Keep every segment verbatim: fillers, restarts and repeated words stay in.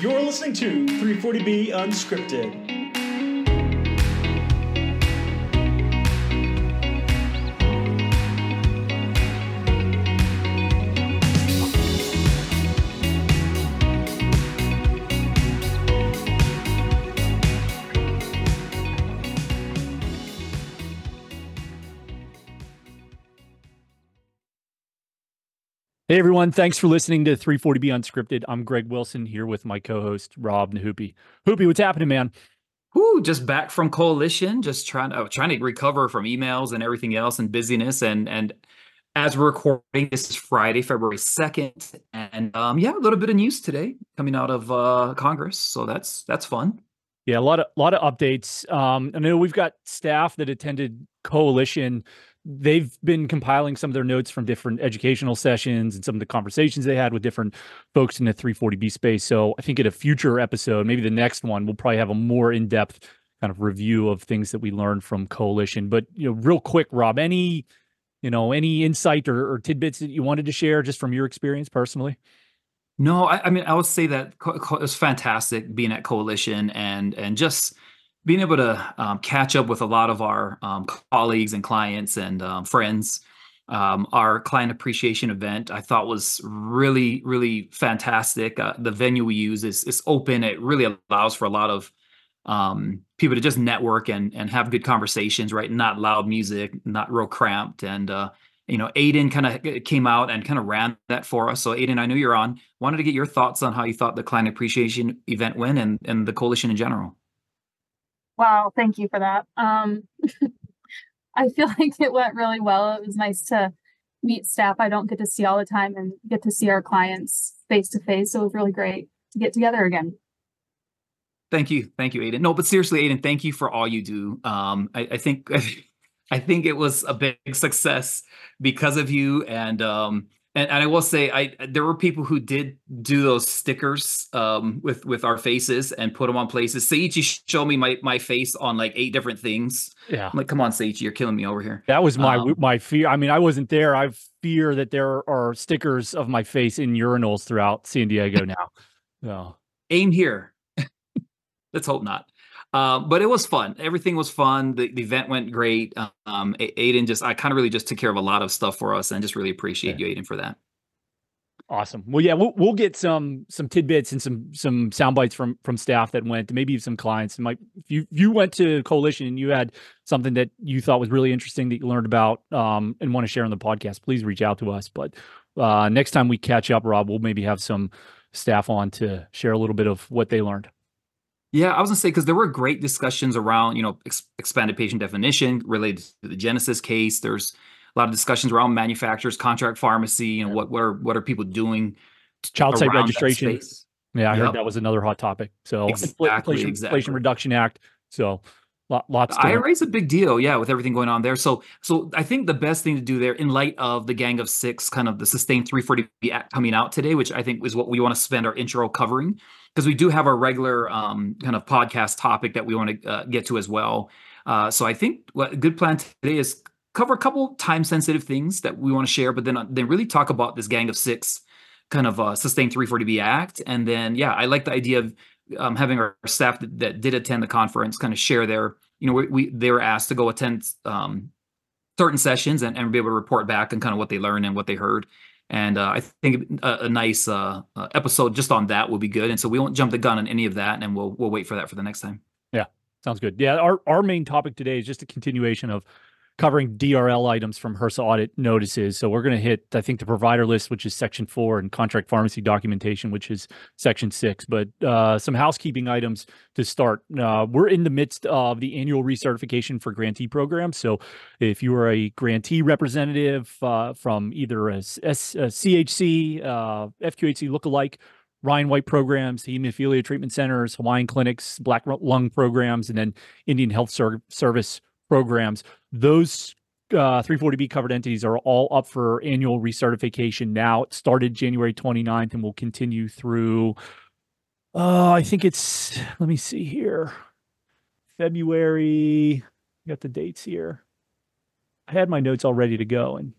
You're listening to three forty B Unscripted. Hey, everyone. Thanks for listening to three forty B Unscripted. I'm Greg Wilson here with my co-host, Rob Nuhoopai. Hoopy, what's happening, man? Ooh, just back from Coalition, just trying to, trying to recover from emails and everything else and busyness. And and as we're recording, this is Friday, February second. And um, yeah, a little bit of news today coming out of uh, Congress. So that's that's fun. Yeah, a lot of, lot of updates. Um, I know we've got staff that attended Coalition. They've been compiling some of their notes from different educational sessions and some of the conversations they had with different folks in the three forty B space. So I think in a future episode, maybe the next one, we'll probably have a more in-depth kind of review of things that we learned from Coalition. But, you know, real quick, Rob, any, you know, any insight or, or tidbits that you wanted to share just from your experience personally? No, I, I mean, I would say that it was fantastic being at Coalition and and just being able to um, catch up with a lot of our um, colleagues and clients and um, friends. Um, our client appreciation event, I thought, was really, really fantastic. Uh, the venue we use is, is open. It really allows for a lot of um, people to just network and and have good conversations, right? Not loud music, not real cramped. And, uh, you know, Aiden kind of came out and kind of ran that for us. So Aiden, I know you're on. Wanted to get your thoughts on how you thought the client appreciation event went and, and the Coalition in general. Wow, thank you for that. Um, I feel like it went really well. It was nice to meet staff I don't get to see all the time and get to see our clients face to face. So it was really great to get together again. Thank you. Thank you, Aiden. No, but seriously, Aiden, thank you for all you do. Um, I, I think I think it was a big success because of you. And um, and, and I will say I there were people who did do those stickers um, with, with our faces and put them on places. Seiji showed me my, my face on like eight different things. Yeah. I'm like, come on, Seiji, you're killing me over here. That was my um, my fear. I mean, I wasn't there. I fear that there are stickers of my face in urinals throughout San Diego now. So. Aim here. Let's hope not. Uh, but it was fun. Everything was fun. The, the event went great. Um, Aiden just, I kind of really just took care of a lot of stuff for us and just really appreciate yeah. you, Aiden, for that. Awesome. Well, yeah, we'll, we'll get some, some tidbits and some, some sound bites from, from staff that went, maybe some clients. And Mike, if you, you went to Coalition and you had something that you thought was really interesting that you learned about um, and want to share on the podcast, please reach out to us. But uh, next time we catch up, Rob, we'll maybe have some staff on to share a little bit of what they learned. Yeah, I was going to say, because there were great discussions around, you know, ex- expanded patient definition related to the Genesis case. There's a lot of discussions around manufacturers, contract pharmacy, you know, yeah. what what are what are people doing? Child site registration. Yeah, I yep. heard that was another hot topic. So exactly, Inflation, exactly. Inflation Reduction Act. So lots. The I R A is a big deal, yeah, with everything going on there. So so I think the best thing to do there in light of the Gang of Six, kind of the Sustained three forty B Act coming out today, which I think is what we want to spend our intro covering, because we do have our regular um, kind of podcast topic that we want to uh, get to as well. Uh, so I think what a good plan today is cover a couple time-sensitive things that we want to share, but then uh, then really talk about this Gang of Six kind of uh, Sustained three forty B Act. And then, yeah, I like the idea of Um, having our staff that, that did attend the conference kind of share their, you know, we, we they were asked to go attend um, certain sessions and, and be able to report back on kind of what they learned and what they heard. And uh, I think a, a nice uh, uh, episode just on that will be good. And so we won't jump the gun on any of that, and we'll we'll wait for that for the next time. Yeah, sounds good. Yeah, our our main topic today is just a continuation of covering D R L items from H R S A audit notices. So we're going to hit, I think, the provider list, which is section four, and contract pharmacy documentation, which is section six. But uh, some housekeeping items to start. Uh, we're in the midst of the annual recertification for grantee programs. So if you are a grantee representative uh, from either a, S- a C H C, uh, F Q H C lookalike, Ryan White programs, hemophilia treatment centers, Hawaiian clinics, Black Lung programs, and then Indian Health Ser- Service programs, those uh, three forty B covered entities are all up for annual recertification now. It started January twenty-ninth and will continue through, uh, I think it's, let me see here, February, got the dates here. I had my notes all ready to go. and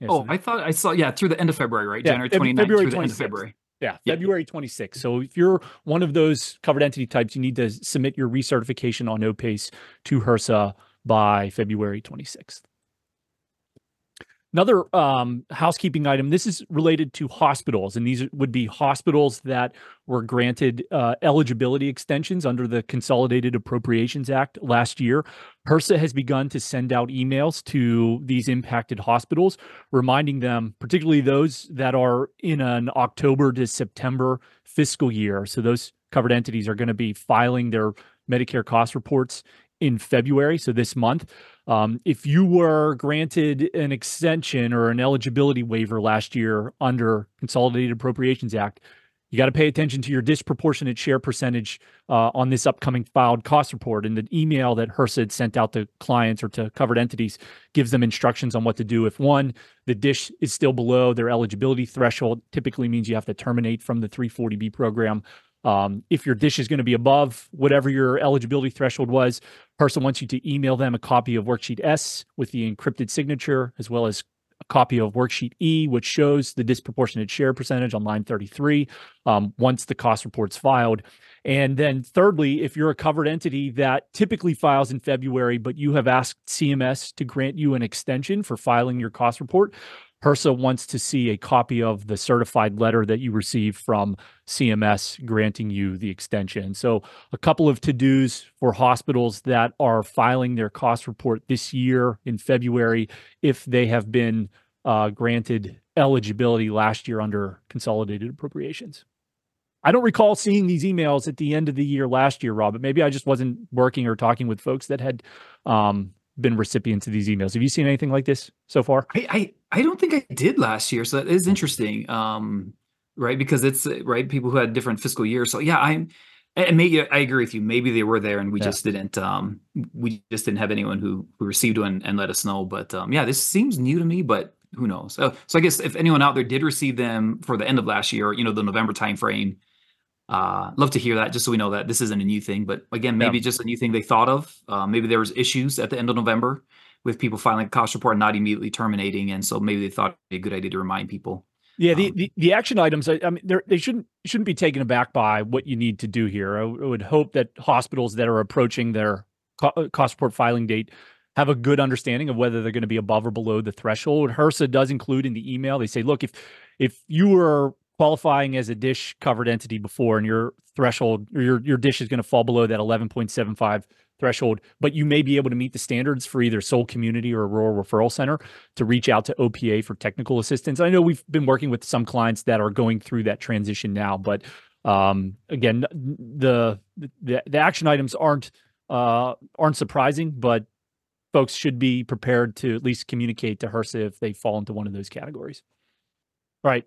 yeah, Oh, so I thought I saw, yeah, through the end of February, right? Yeah, January twenty-ninth through the end of February. Yeah, yep. February twenty-sixth. So if you're one of those covered entity types, you need to submit your recertification on O PAIS to H R S A by February twenty-sixth. Another um, housekeeping item, this is related to hospitals, and these would be hospitals that were granted uh, eligibility extensions under the Consolidated Appropriations Act last year. H R S A has begun to send out emails to these impacted hospitals, reminding them, particularly those that are in an October to September fiscal year. So those covered entities are going to be filing their Medicare cost reports in February, so this month. Um, if you were granted an extension or an eligibility waiver last year under Consolidated Appropriations Act, you got to pay attention to your disproportionate share percentage uh, on this upcoming filed cost report. And the email that H R S A had sent out to clients or to covered entities gives them instructions on what to do if, one, the dish is still below their eligibility threshold, typically means you have to terminate from the three forty B program. Um, if your dish is going to be above whatever your eligibility threshold was, H R S A wants you to email them a copy of Worksheet S with the encrypted signature, as well as a copy of Worksheet E, which shows the disproportionate share percentage on line thirty-three, um, once the cost report's filed. And then thirdly, if you're a covered entity that typically files in February, but you have asked C M S to grant you an extension for filing your cost report, H R S A wants to see a copy of the certified letter that you received from C M S granting you the extension. So a couple of to-dos for hospitals that are filing their cost report this year in February if they have been uh, granted eligibility last year under Consolidated Appropriations. I don't recall seeing these emails at the end of the year last year, Rob, but maybe I just wasn't working or talking with folks that had um, been recipients of these emails. Have you seen anything like this so far? I, I I don't think I did last year, so that is interesting, um, right? Because it's right people who had different fiscal years. So yeah, I'm. And maybe I agree with you. Maybe they were there, and we yeah. just didn't. Um, we just didn't have anyone who who received one and let us know. But um, yeah, this seems new to me, but who knows? So, so I guess if anyone out there did receive them for the end of last year, you know, the November timeframe, uh, love to hear that, just so we know that this isn't a new thing. But again, maybe yeah. just a new thing they thought of. Uh, maybe there was issues at the end of November with people filing a cost report and not immediately terminating. And so maybe they thought it'd be a good idea to remind people. Yeah, the, um, the, the action items, I, I mean, they shouldn't shouldn't be taken aback by what you need to do here. I, I would hope that hospitals that are approaching their co cost report filing date have a good understanding of whether they're going to be above or below the threshold. H R S A does include in the email, they say, look, if if you were qualifying as a dish covered entity before and your threshold, or your, your dish is going to fall below that eleven point seven five threshold, but you may be able to meet the standards for either Sole Community or Rural Referral Center, to reach out to O P A for technical assistance. I know we've been working with some clients that are going through that transition now, but um, again, the, the the action items aren't uh, aren't surprising, but folks should be prepared to at least communicate to H R S A if they fall into one of those categories. All right,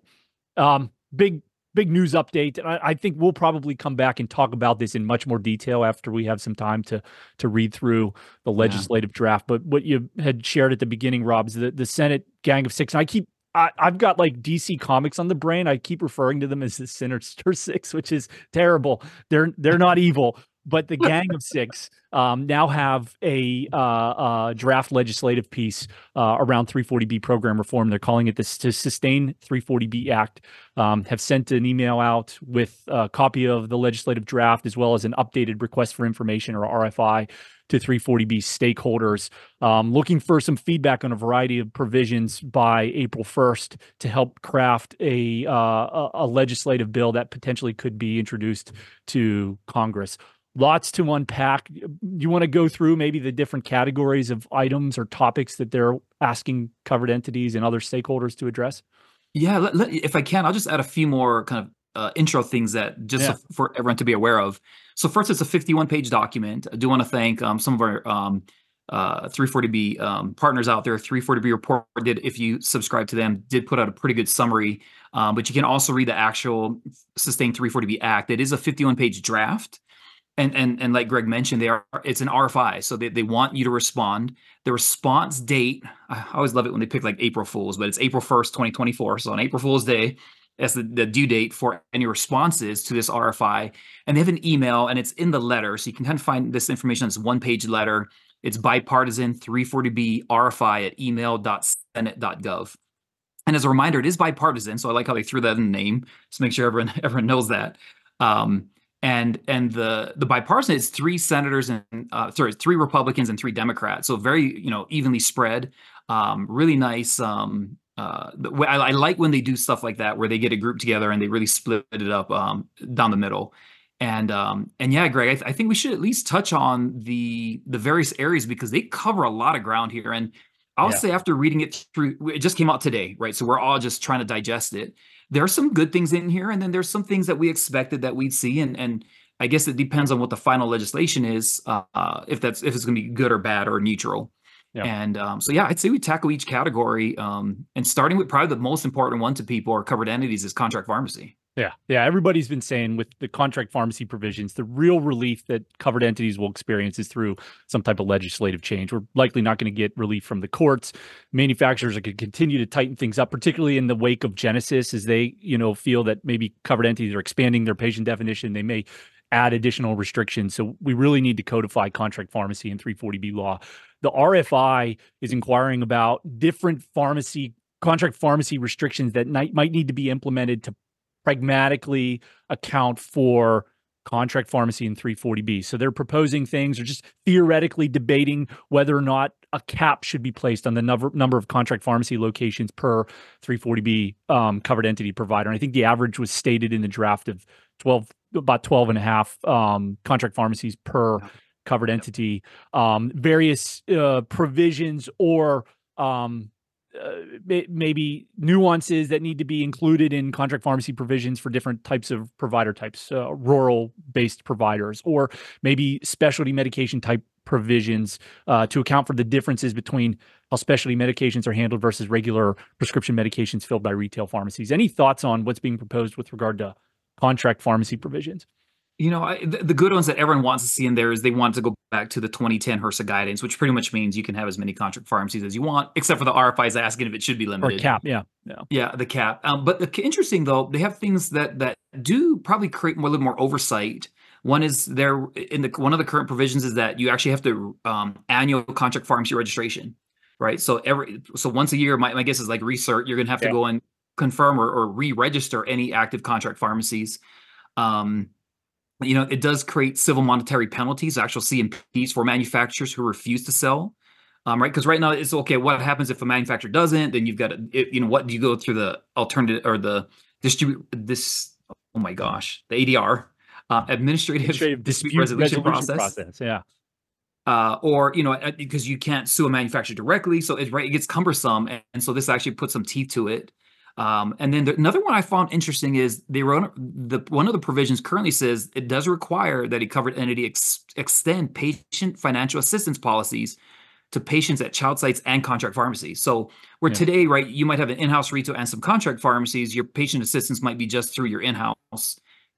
um, big. Big news update. And I, I think we'll probably come back and talk about this in much more detail after we have some time to to read through the legislative yeah. draft. But what you had shared at the beginning, Rob, is the, the Senate Gang of Six. And I keep, I, I've got like D C Comics on the brain. I keep referring to them as the Sinister Six, which is terrible. They're, they're not evil. But the Gang of Six um, now have a uh, uh, draft legislative piece uh, around three forty B program reform. They're calling it the Sustained three forty B Act, um, have sent an email out with a copy of the legislative draft, as well as an updated request for information, or R F I, to three forty B stakeholders, um, looking for some feedback on a variety of provisions by April first to help craft a, uh, a legislative bill that potentially could be introduced to Congress. Lots to unpack. You want to go through maybe the different categories of items or topics that they're asking covered entities and other stakeholders to address? Yeah, let, let, if I can, I'll just add a few more kind of uh, intro things that just yeah. so, for everyone to be aware of. So first, it's a fifty-one page document. I do want to thank um, some of our um, uh, three forty B um, partners out there. three forty B Report did, if you subscribe to them, did put out a pretty good summary. Um, but you can also read the actual Sustained three forty B Act. It is a fifty-one page draft. And, and and like Greg mentioned, they are it's an R F I, so they, they want you to respond. The response date, I always love it when they pick like April Fools, but it's April first, twenty twenty-four. So on April Fool's Day, that's the, the due date for any responses to this R F I. And they have an email, and it's in the letter. So you can kind of find this information on this one-page letter. It's bipartisan three forty B R F I at email dot senate dot gov. And as a reminder, it is bipartisan. So I like how they threw that in the name, just to make sure everyone everyone knows that. Um, and and the the bipartisan is three senators and uh, sorry, three Republicans and three Democrats. So very you know evenly spread. Um, really nice. Um, uh, I, I like when they do stuff like that, where they get a group together and they really split it up um, down the middle. And um, and yeah, Greg, I, th I think we should at least touch on the the various areas, because they cover a lot of ground here. And I'll yeah. say, after reading it through, it just came out today, right? So we're all just trying to digest it. There are some good things in here, and then there's some things that we expected that we'd see. And and I guess it depends on what the final legislation is, uh, if that's if it's going to be good or bad or neutral. Yeah. And um, so yeah, I'd say we tackle each category, um, and starting with probably the most important one to people or covered entities is contract pharmacy. Yeah. Yeah. Everybody's been saying with the contract pharmacy provisions, the real relief that covered entities will experience is through some type of legislative change. We're likely not going to get relief from the courts. Manufacturers are going to continue to tighten things up, particularly in the wake of Genesis, as they, you know, feel that maybe covered entities are expanding their patient definition. They may add additional restrictions. So we really need to codify contract pharmacy in three forty B law. The R F I is inquiring about different pharmacy, contract pharmacy restrictions that might need to be implemented to pragmatically account for contract pharmacy in three forty B. So they're proposing things, or just theoretically debating whether or not a cap should be placed on the number, number of contract pharmacy locations per three forty B um, covered entity provider. And I think the average was stated in the draft of twelve, about twelve and a half um, contract pharmacies per covered entity. Um, various uh, provisions or um, Uh, maybe nuances that need to be included in contract pharmacy provisions for different types of provider types, uh, rural-based providers, or maybe specialty medication type provisions uh, to account for the differences between how specialty medications are handled versus regular prescription medications filled by retail pharmacies. Any thoughts on what's being proposed with regard to contract pharmacy provisions? You know, I, the, the good ones that everyone wants to see in there is they want to go back to the twenty ten HRSA guidance, which pretty much means you can have as many contract pharmacies as you want, except for the R F Is asking if it should be limited. Or cap, yeah. Yeah, yeah the cap. Um, but the, interesting, though, they have things that that do probably create more, a little more oversight. One is there in the one of the current provisions is that you actually have to um, annual contract pharmacy registration, right? So every so once a year, my, my guess is like research, you're going to have yeah. to go and confirm or, or re-register any active contract pharmacies. Um You know, it does create civil monetary penalties, actual C M Ps for manufacturers who refuse to sell, um, right? Because right now it's, okay, what happens if a manufacturer doesn't? Then you've got, it, you know, what do you go through the alternative or the distribute this, oh my gosh, the A D R, uh, administrative, administrative dispute, dispute resolution, resolution process. process. Yeah. Uh, or, you know, because you can't sue a manufacturer directly. So it, right, it gets cumbersome. And, and so this actually puts some teeth to it. Um, and then the, another one I found interesting is they wrote the one of the provisions currently says it does require that a covered entity ex, extend patient financial assistance policies to patients at child sites and contract pharmacies. So where yeah. today, right, you might have an in-house retail and some contract pharmacies, your patient assistance might be just through your in-house.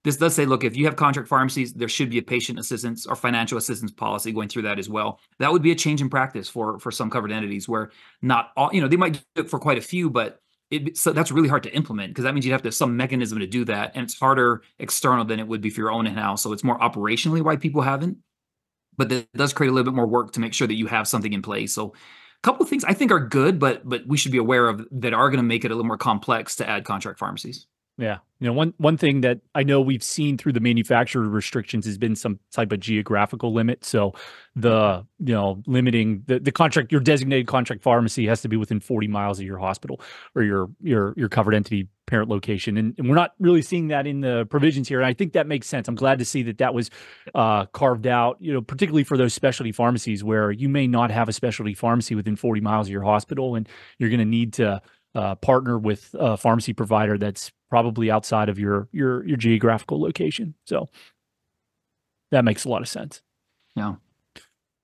This does say, look, if you have contract pharmacies, there should be a patient assistance or financial assistance policy going through that as well. That would be a change in practice for for some covered entities where not all, you know, they might do it for quite a few, but It, so that's really hard to implement because that means you'd have to have some mechanism to do that. And it's harder external than it would be for your own in-house. So it's more operationally why people haven't. But that does create a little bit more work to make sure that you have something in place. So a couple of things I think are good, but but we should be aware of that are going to make it a little more complex to add contract pharmacies. Yeah. You know, one one thing that I know we've seen through the manufacturer restrictions has been some type of geographical limit. So the, you know, limiting the, the contract, your designated contract pharmacy has to be within forty miles of your hospital or your your your covered entity parent location. And, and we're not really seeing that in the provisions here. And I think that makes sense. I'm glad to see that that was uh, carved out, you know, particularly for those specialty pharmacies where you may not have a specialty pharmacy within forty miles of your hospital and you're going to need to Uh, partner with a pharmacy provider that's probably outside of your your your geographical location. So that makes a lot of sense. Yeah.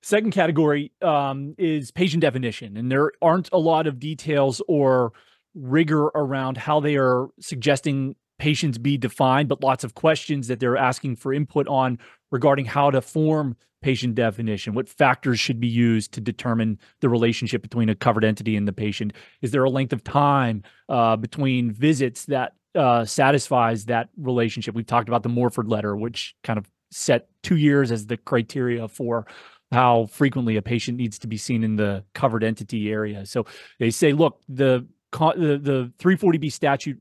Second category um, is patient definition, and there aren't a lot of details or rigor around how they are suggesting patients be defined, but lots of questions that they're asking for input on regarding how to form patient definition, what factors should be used to determine the relationship between a covered entity and the patient? Is there a length of time uh, between visits that uh, satisfies that relationship? We've talked about the Morford letter, which kind of set two years as the criteria for how frequently a patient needs to be seen in the covered entity area. So they say, look, the the, the three forty B statute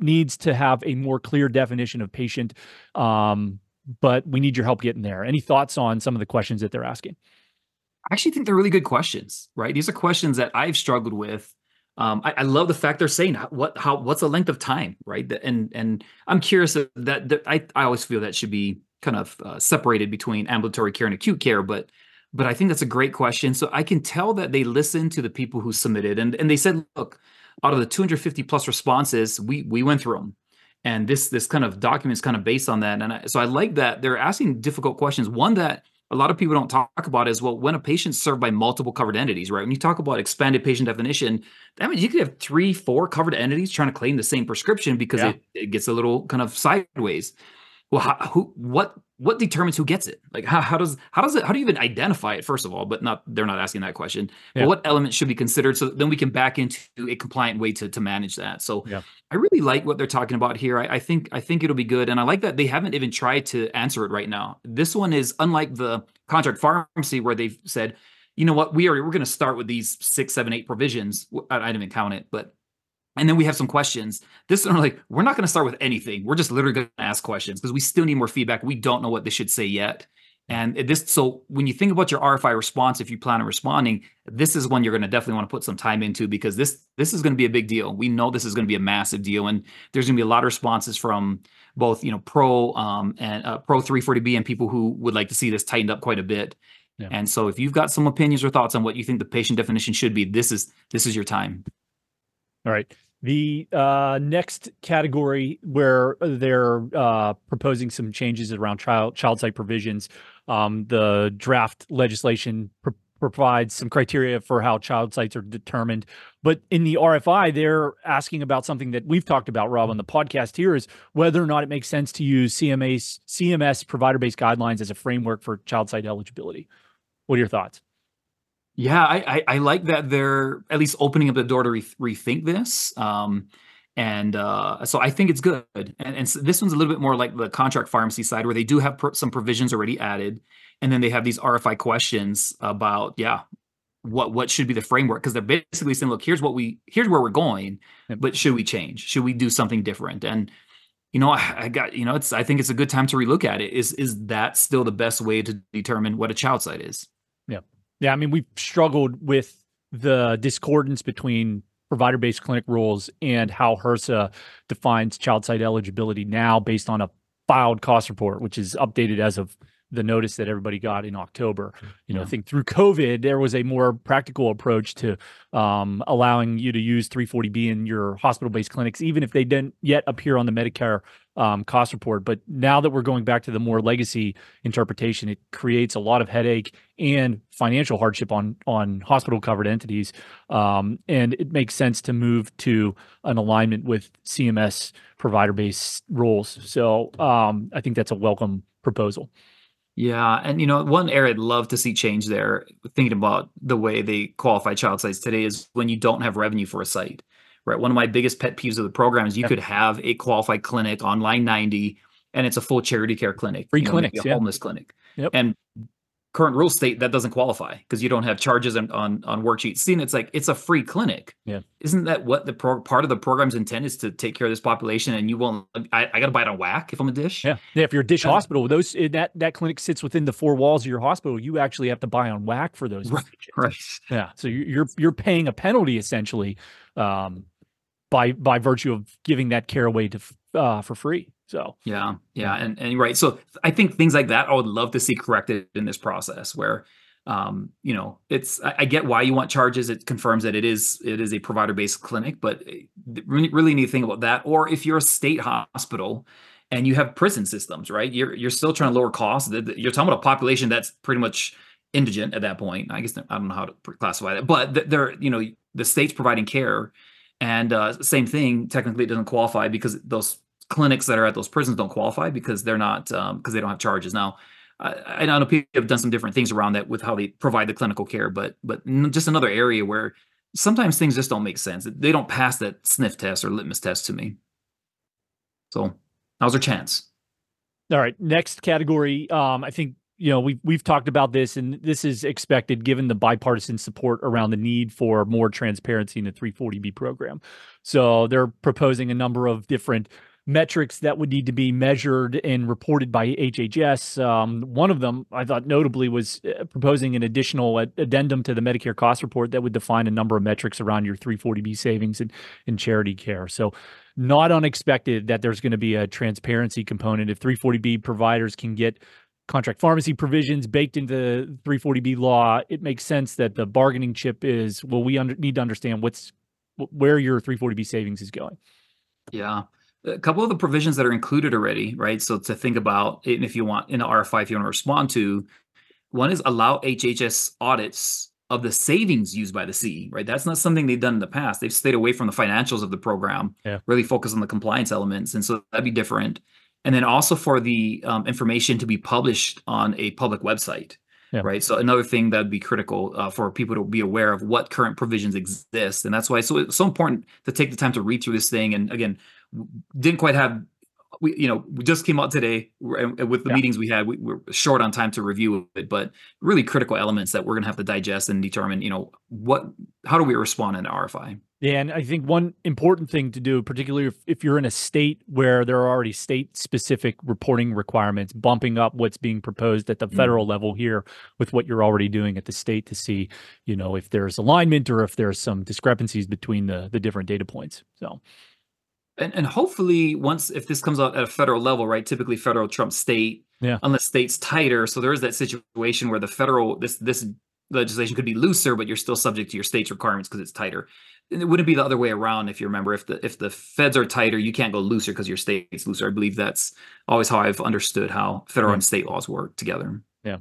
needs to have a more clear definition of patient, um, but we need your help getting there. Any thoughts on some of the questions that they're asking? I actually think they're really good questions, right? These are questions that I've struggled with. Um, I, I love the fact they're saying what, how, what's the length of time, right? And and I'm curious that, that I I always feel that should be kind of uh, separated between ambulatory care and acute care, but but I think that's a great question. So I can tell that they listened to the people who submitted, and and they said, look, out of the two hundred fifty plus responses, we we went through them, and this this kind of document is kind of based on that. And I, so I like that they're asking difficult questions. One that a lot of people don't talk about is, well, when a patient's served by multiple covered entities, right? When you talk about expanded patient definition, that means you could have three, four covered entities trying to claim the same prescription because yeah. it, it gets a little kind of sideways. Well, how, who, what, what determines who gets it? Like, how, how does, how does it, how do you even identify it? First of all, but not, they're not asking that question. Yeah. But what elements should be considered? So then we can back into a compliant way to to manage that. So yeah. I really like what they're talking about here. I, I think, I think it'll be good. And I like that they haven't even tried to answer it right now. This one is unlike the contract pharmacy where they've said, you know what, we are, we're going to start with these six, seven, eight provisions. I, I didn't even count it, but, and then we have some questions. This one, like, we're not going to start with anything. We're just literally going to ask questions because we still need more feedback. We don't know what they should say yet. And this, so when you think about your R F I response, if you plan on responding, this is one you're going to definitely want to put some time into because this this is going to be a big deal. We know this is going to be a massive deal, and there's going to be a lot of responses from both, you know, pro um, and uh, pro three forty B and people who would like to see this tightened up quite a bit. Yeah. And so, if you've got some opinions or thoughts on what you think the patient definition should be, this is this is your time. All right. The uh, next category where they're uh, proposing some changes around child child site provisions. Um, the draft legislation pr provides some criteria for how child sites are determined. But in the R F I, they're asking about something that we've talked about, Rob, on the podcast here, is whether or not it makes sense to use C M S, C M S provider-based guidelines as a framework for child site eligibility. What are your thoughts? Yeah, I, I I like that they're at least opening up the door to re rethink this, um, and uh, so I think it's good. And, and so this one's a little bit more like the contract pharmacy side, where they do have pro some provisions already added, and then they have these R F I questions about yeah, what what should be the framework, because they're basically saying, look, here's what we here's where we're going, but should we change? Should we do something different? And you know, I, I got you know, it's I think it's a good time to relook at it. Is is that still the best way to determine what a child site is? Yeah. Yeah, I mean, we've struggled with the discordance between provider-based clinic rules and how H R S A defines child site eligibility now based on a filed cost report, which is updated as of the notice that everybody got in October. You know, yeah. I think through COVID, there was a more practical approach to um, allowing you to use three forty B in your hospital-based clinics, even if they didn't yet appear on the Medicare um, cost report. But now that we're going back to the more legacy interpretation, it creates a lot of headache and financial hardship on, on hospital-covered entities. Um, and it makes sense to move to an alignment with C M S provider-based rules. So um, I think that's a welcome proposal. Yeah. And, you know, one area I'd love to see change there, thinking about the way they qualify child sites today, is when you don't have revenue for a site, right? One of my biggest pet peeves of the program is you yeah. could have a qualified clinic on line ninety, and it's a full charity care clinic. Free you know, clinics, a yeah. homeless clinic. Yep. And current rules state that doesn't qualify because you don't have charges on, on, on worksheets. See, and it's like, it's a free clinic. Yeah. Isn't that what the pro part of the program's intent is, to take care of this population? And you won't, I, I got to buy it on whack if I'm a dish. Yeah. Yeah. If you're a dish uh, hospital, those, that, that clinic sits within the four walls of your hospital. You actually have to buy on whack for those. Right. right. Yeah. So you're, you're paying a penalty essentially, um, by, by virtue of giving that care away to, uh, for free. So yeah, yeah, and and right. So I think things like that I would love to see corrected in this process, where, um, you know, it's I, I get why you want charges. It confirms that it is it is a provider based clinic, but really, really need to think about that. Or if you're a state hospital and you have prison systems, right? You're you're still trying to lower costs. You're talking about a population that's pretty much indigent at that point. I guess I don't know how to classify that, but they're you know the state's providing care, and uh, same thing. Technically, it doesn't qualify because those clinics that are at those prisons don't qualify because they're not, because um, they don't have charges. Now, I, I know people have done some different things around that with how they provide the clinical care, but but just another area where sometimes things just don't make sense. They don't pass that sniff test or litmus test to me. So now's our chance. All right, next category. Um, I think you know, we've, we've talked about this, and this is expected given the bipartisan support around the need for more transparency in the three forty B program. So they're proposing a number of different metrics that would need to be measured and reported by H H S. Um, one of them, I thought notably, was proposing an additional ad addendum to the Medicare cost report that would define a number of metrics around your three forty B savings and, and charity care. So not unexpected that there's going to be a transparency component. If three forty B providers can get contract pharmacy provisions baked into three forty B law, it makes sense that the bargaining chip is, well, we under need to understand what's where your three forty B savings is going. Yeah. A couple of the provisions that are included already, right? So to think about, and if you want, in the R F I, if you want to respond to, one is allow H H S audits of the savings used by the C, right? That's not something they've done in the past. They've stayed away from the financials of the program, yeah. really focus on the compliance elements. And so that'd be different. And then also for the um, information to be published on a public website, yeah. right? So another thing that'd be critical uh, for people to be aware of what current provisions exist. And that's why so it's so important to take the time to read through this thing. And again, didn't quite have, we you know, we just came out today with the yeah. meetings we had. We were short on time to review it, but really critical elements that we're going to have to digest and determine, you know, what, how do we respond in R F I? Yeah, and I think one important thing to do, particularly if, if you're in a state where there are already state-specific reporting requirements, bumping up what's being proposed at the federal mm-hmm. level here with what you're already doing at the state to see, you know, if there's alignment or if there's some discrepancies between the the different data points. So. And, and hopefully once, if this comes out at a federal level, right, typically federal trumps state, yeah. unless state's tighter. So there is that situation where the federal, this this legislation could be looser, but you're still subject to your state's requirements because it's tighter. And it wouldn't be the other way around, if you remember. If the if the feds are tighter, you can't go looser because your state's looser. I believe that's always how I've understood how federal yeah. and state laws work together. Yeah.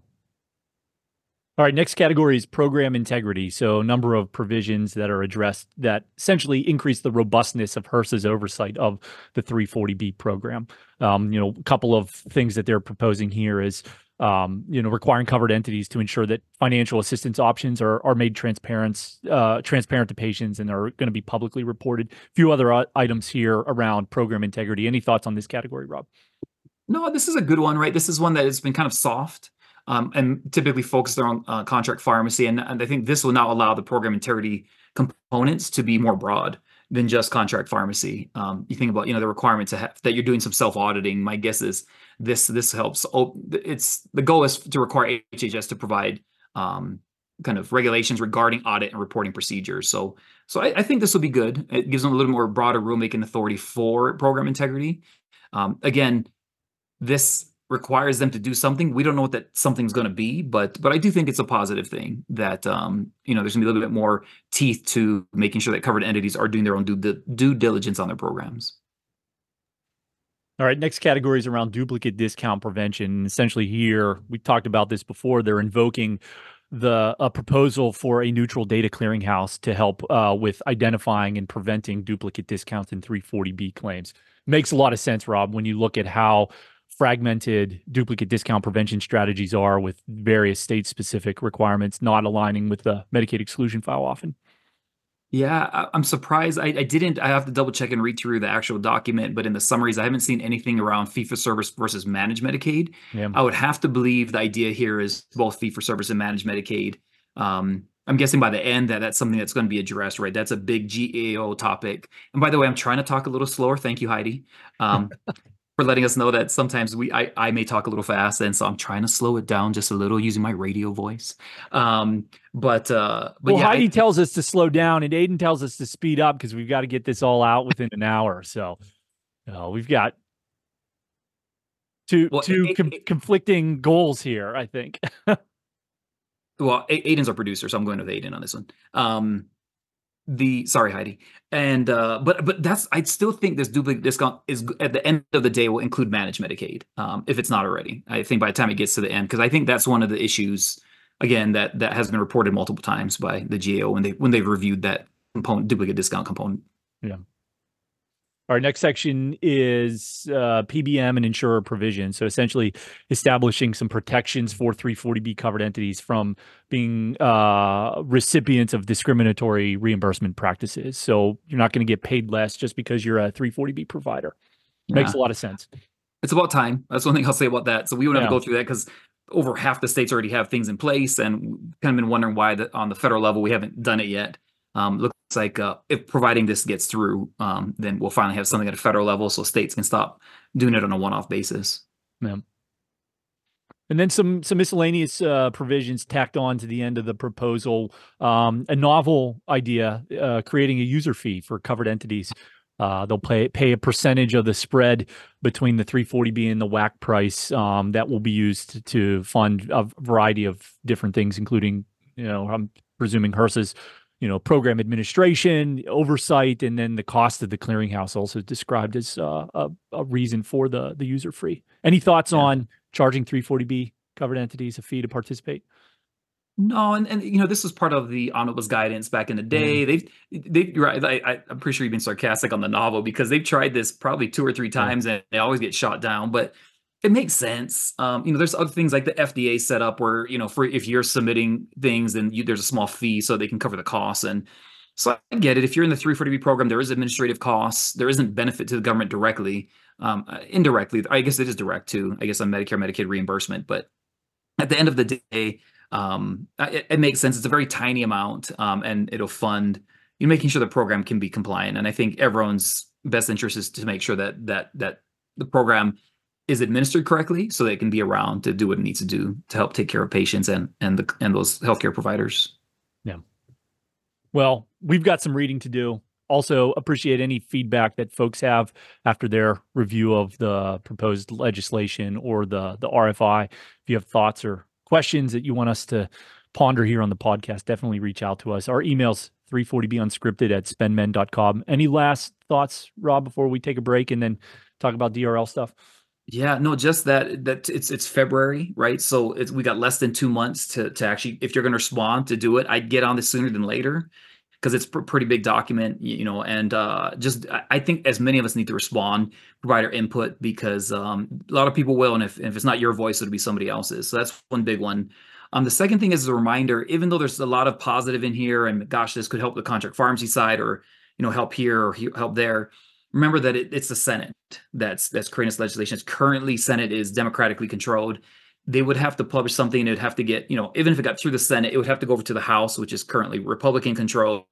All right, next category is program integrity. So a number of provisions that are addressed that essentially increase the robustness of H R S A's oversight of the three forty B program. Um, you know, a couple of things that they're proposing here is, um, you know, requiring covered entities to ensure that financial assistance options are, are made transparent, uh, transparent to patients and are going to be publicly reported. A few other items here around program integrity. Any thoughts on this category, Rob? No, this is a good one, right? This is one that has been kind of soft. Um, and typically focused on uh, contract pharmacy. And, and I think this will now allow the program integrity components to be more broad than just contract pharmacy. Um, you think about, you know, the requirement to have, that you're doing some self-auditing. My guess is this this helps. It's the goal is to require H H S to provide um, kind of regulations regarding audit and reporting procedures. So so I, I think this will be good. It gives them a little more broader rulemaking authority for program integrity. Um, again, this requires them to do something. We don't know what that something's going to be, but but I do think it's a positive thing that um, you know, there's going to be a little bit more teeth to making sure that covered entities are doing their own due, due diligence on their programs. All right, next category is around duplicate discount prevention. Essentially here, we talked about this before, they're invoking the a proposal for a neutral data clearinghouse to help uh, with identifying and preventing duplicate discounts in three forty B claims. Makes a lot of sense, Rob, when you look at how fragmented duplicate discount prevention strategies are, with various state-specific requirements not aligning with the Medicaid exclusion file often. Yeah, I, I'm surprised. I, I didn't, I have to double check and read through the actual document, but in the summaries, I haven't seen anything around fee-for-service versus managed Medicaid. Yeah. I would have to believe the idea here is both fee-for-service and managed Medicaid. Um, I'm guessing by the end that that's something that's going to be addressed, right? That's a big G A O topic. And by the way, I'm trying to talk a little slower. Thank you, Heidi. Um, for letting us know that sometimes we I, I may talk a little fast, and so I'm trying to slow it down just a little using my radio voice. Um, but uh, but well, yeah, Heidi I, tells us to slow down, and Aiden tells us to speed up because we've got to get this all out within an hour. So uh, we've got two well, two it, com it, conflicting goals here, I think. Well, Aiden's our producer, so I'm going with Aiden on this one. Um, The sorry, Heidi, and uh, but but that's I still think this duplicate discount is at the end of the day will include managed Medicaid, um, if it's not already. I think by the time it gets to the end, because I think that's one of the issues again that that has been reported multiple times by the G A O when they when they've reviewed that component, duplicate discount component. Yeah. Our next section is uh, P B M and insurer provision. So essentially establishing some protections for three forty B covered entities from being uh, recipients of discriminatory reimbursement practices. So you're not going to get paid less just because you're a three forty B provider. Yeah. Makes a lot of sense. It's about time. That's one thing I'll say about that. So we would have yeah. to go through that because over half the states already have things in place, and kind of been wondering why the, on the federal level we haven't done it yet. Um, looks like uh, if providing this gets through, um, then we'll finally have something at a federal level so states can stop doing it on a one-off basis. Yeah. And then some some miscellaneous uh, provisions tacked on to the end of the proposal. Um, a novel idea, uh, creating a user fee for covered entities. Uh, they'll pay, pay a percentage of the spread between the three forty B and the W A C price um, that will be used to fund a variety of different things, including, you know, I'm presuming HRSA's, you know, program administration, oversight, and then the cost of the clearinghouse also described as uh, a, a reason for the, the user fee. Any thoughts yeah. on charging three forty B covered entities a fee to participate? No, and, and you know, this was part of the omnibus guidance back in the day. Mm. They've, they've right, I, I'm pretty sure you've been sarcastic on the novel because they've tried this probably two or three times mm. and they always get shot down, but it makes sense. Um, you know, there's other things like the F D A setup where, you know, for if you're submitting things, then you, there's a small fee so they can cover the costs. And so I get it. If you're in the three forty B program, there is administrative costs. There isn't benefit to the government directly, um, uh, indirectly. I guess it is direct too, I guess on Medicare, Medicaid reimbursement. But at the end of the day, Um, it, it makes sense. It's a very tiny amount, um, and it'll fund, you know, making sure the program can be compliant. And I think everyone's best interest is to make sure that that that the program is administered correctly, so that it can be around to do what it needs to do to help take care of patients and and the and those healthcare providers. Yeah. Well, we've got some reading to do. Also, appreciate any feedback that folks have after their review of the proposed legislation or the the R F I. If you have thoughts or questions that you want us to ponder here on the podcast, definitely reach out to us. Our email's three forty B unscripted at spendmen dot com. Any last thoughts, Rob, before we take a break and then talk about D R L stuff? Yeah, no, just that that it's it's February, right? So it's, we got less than two months to to actually, if you're going to respond to do it, I'd get on this sooner than later because it's a pr pretty big document, you know, and uh, just I, I think as many of us need to respond, provide our input, because um, a lot of people will, and if, if it's not your voice, it'll be somebody else's. So that's one big one. Um, the second thing is a reminder, even though there's a lot of positive in here, and gosh, this could help the contract pharmacy side, or, you know, help here or he help there, remember that it, it's the Senate that's that's creating this legislation. It's currently, Senate is democratically controlled. They would have to publish something. It would have to get, you know, even if it got through the Senate, it would have to go over to the House, which is currently Republican controlled.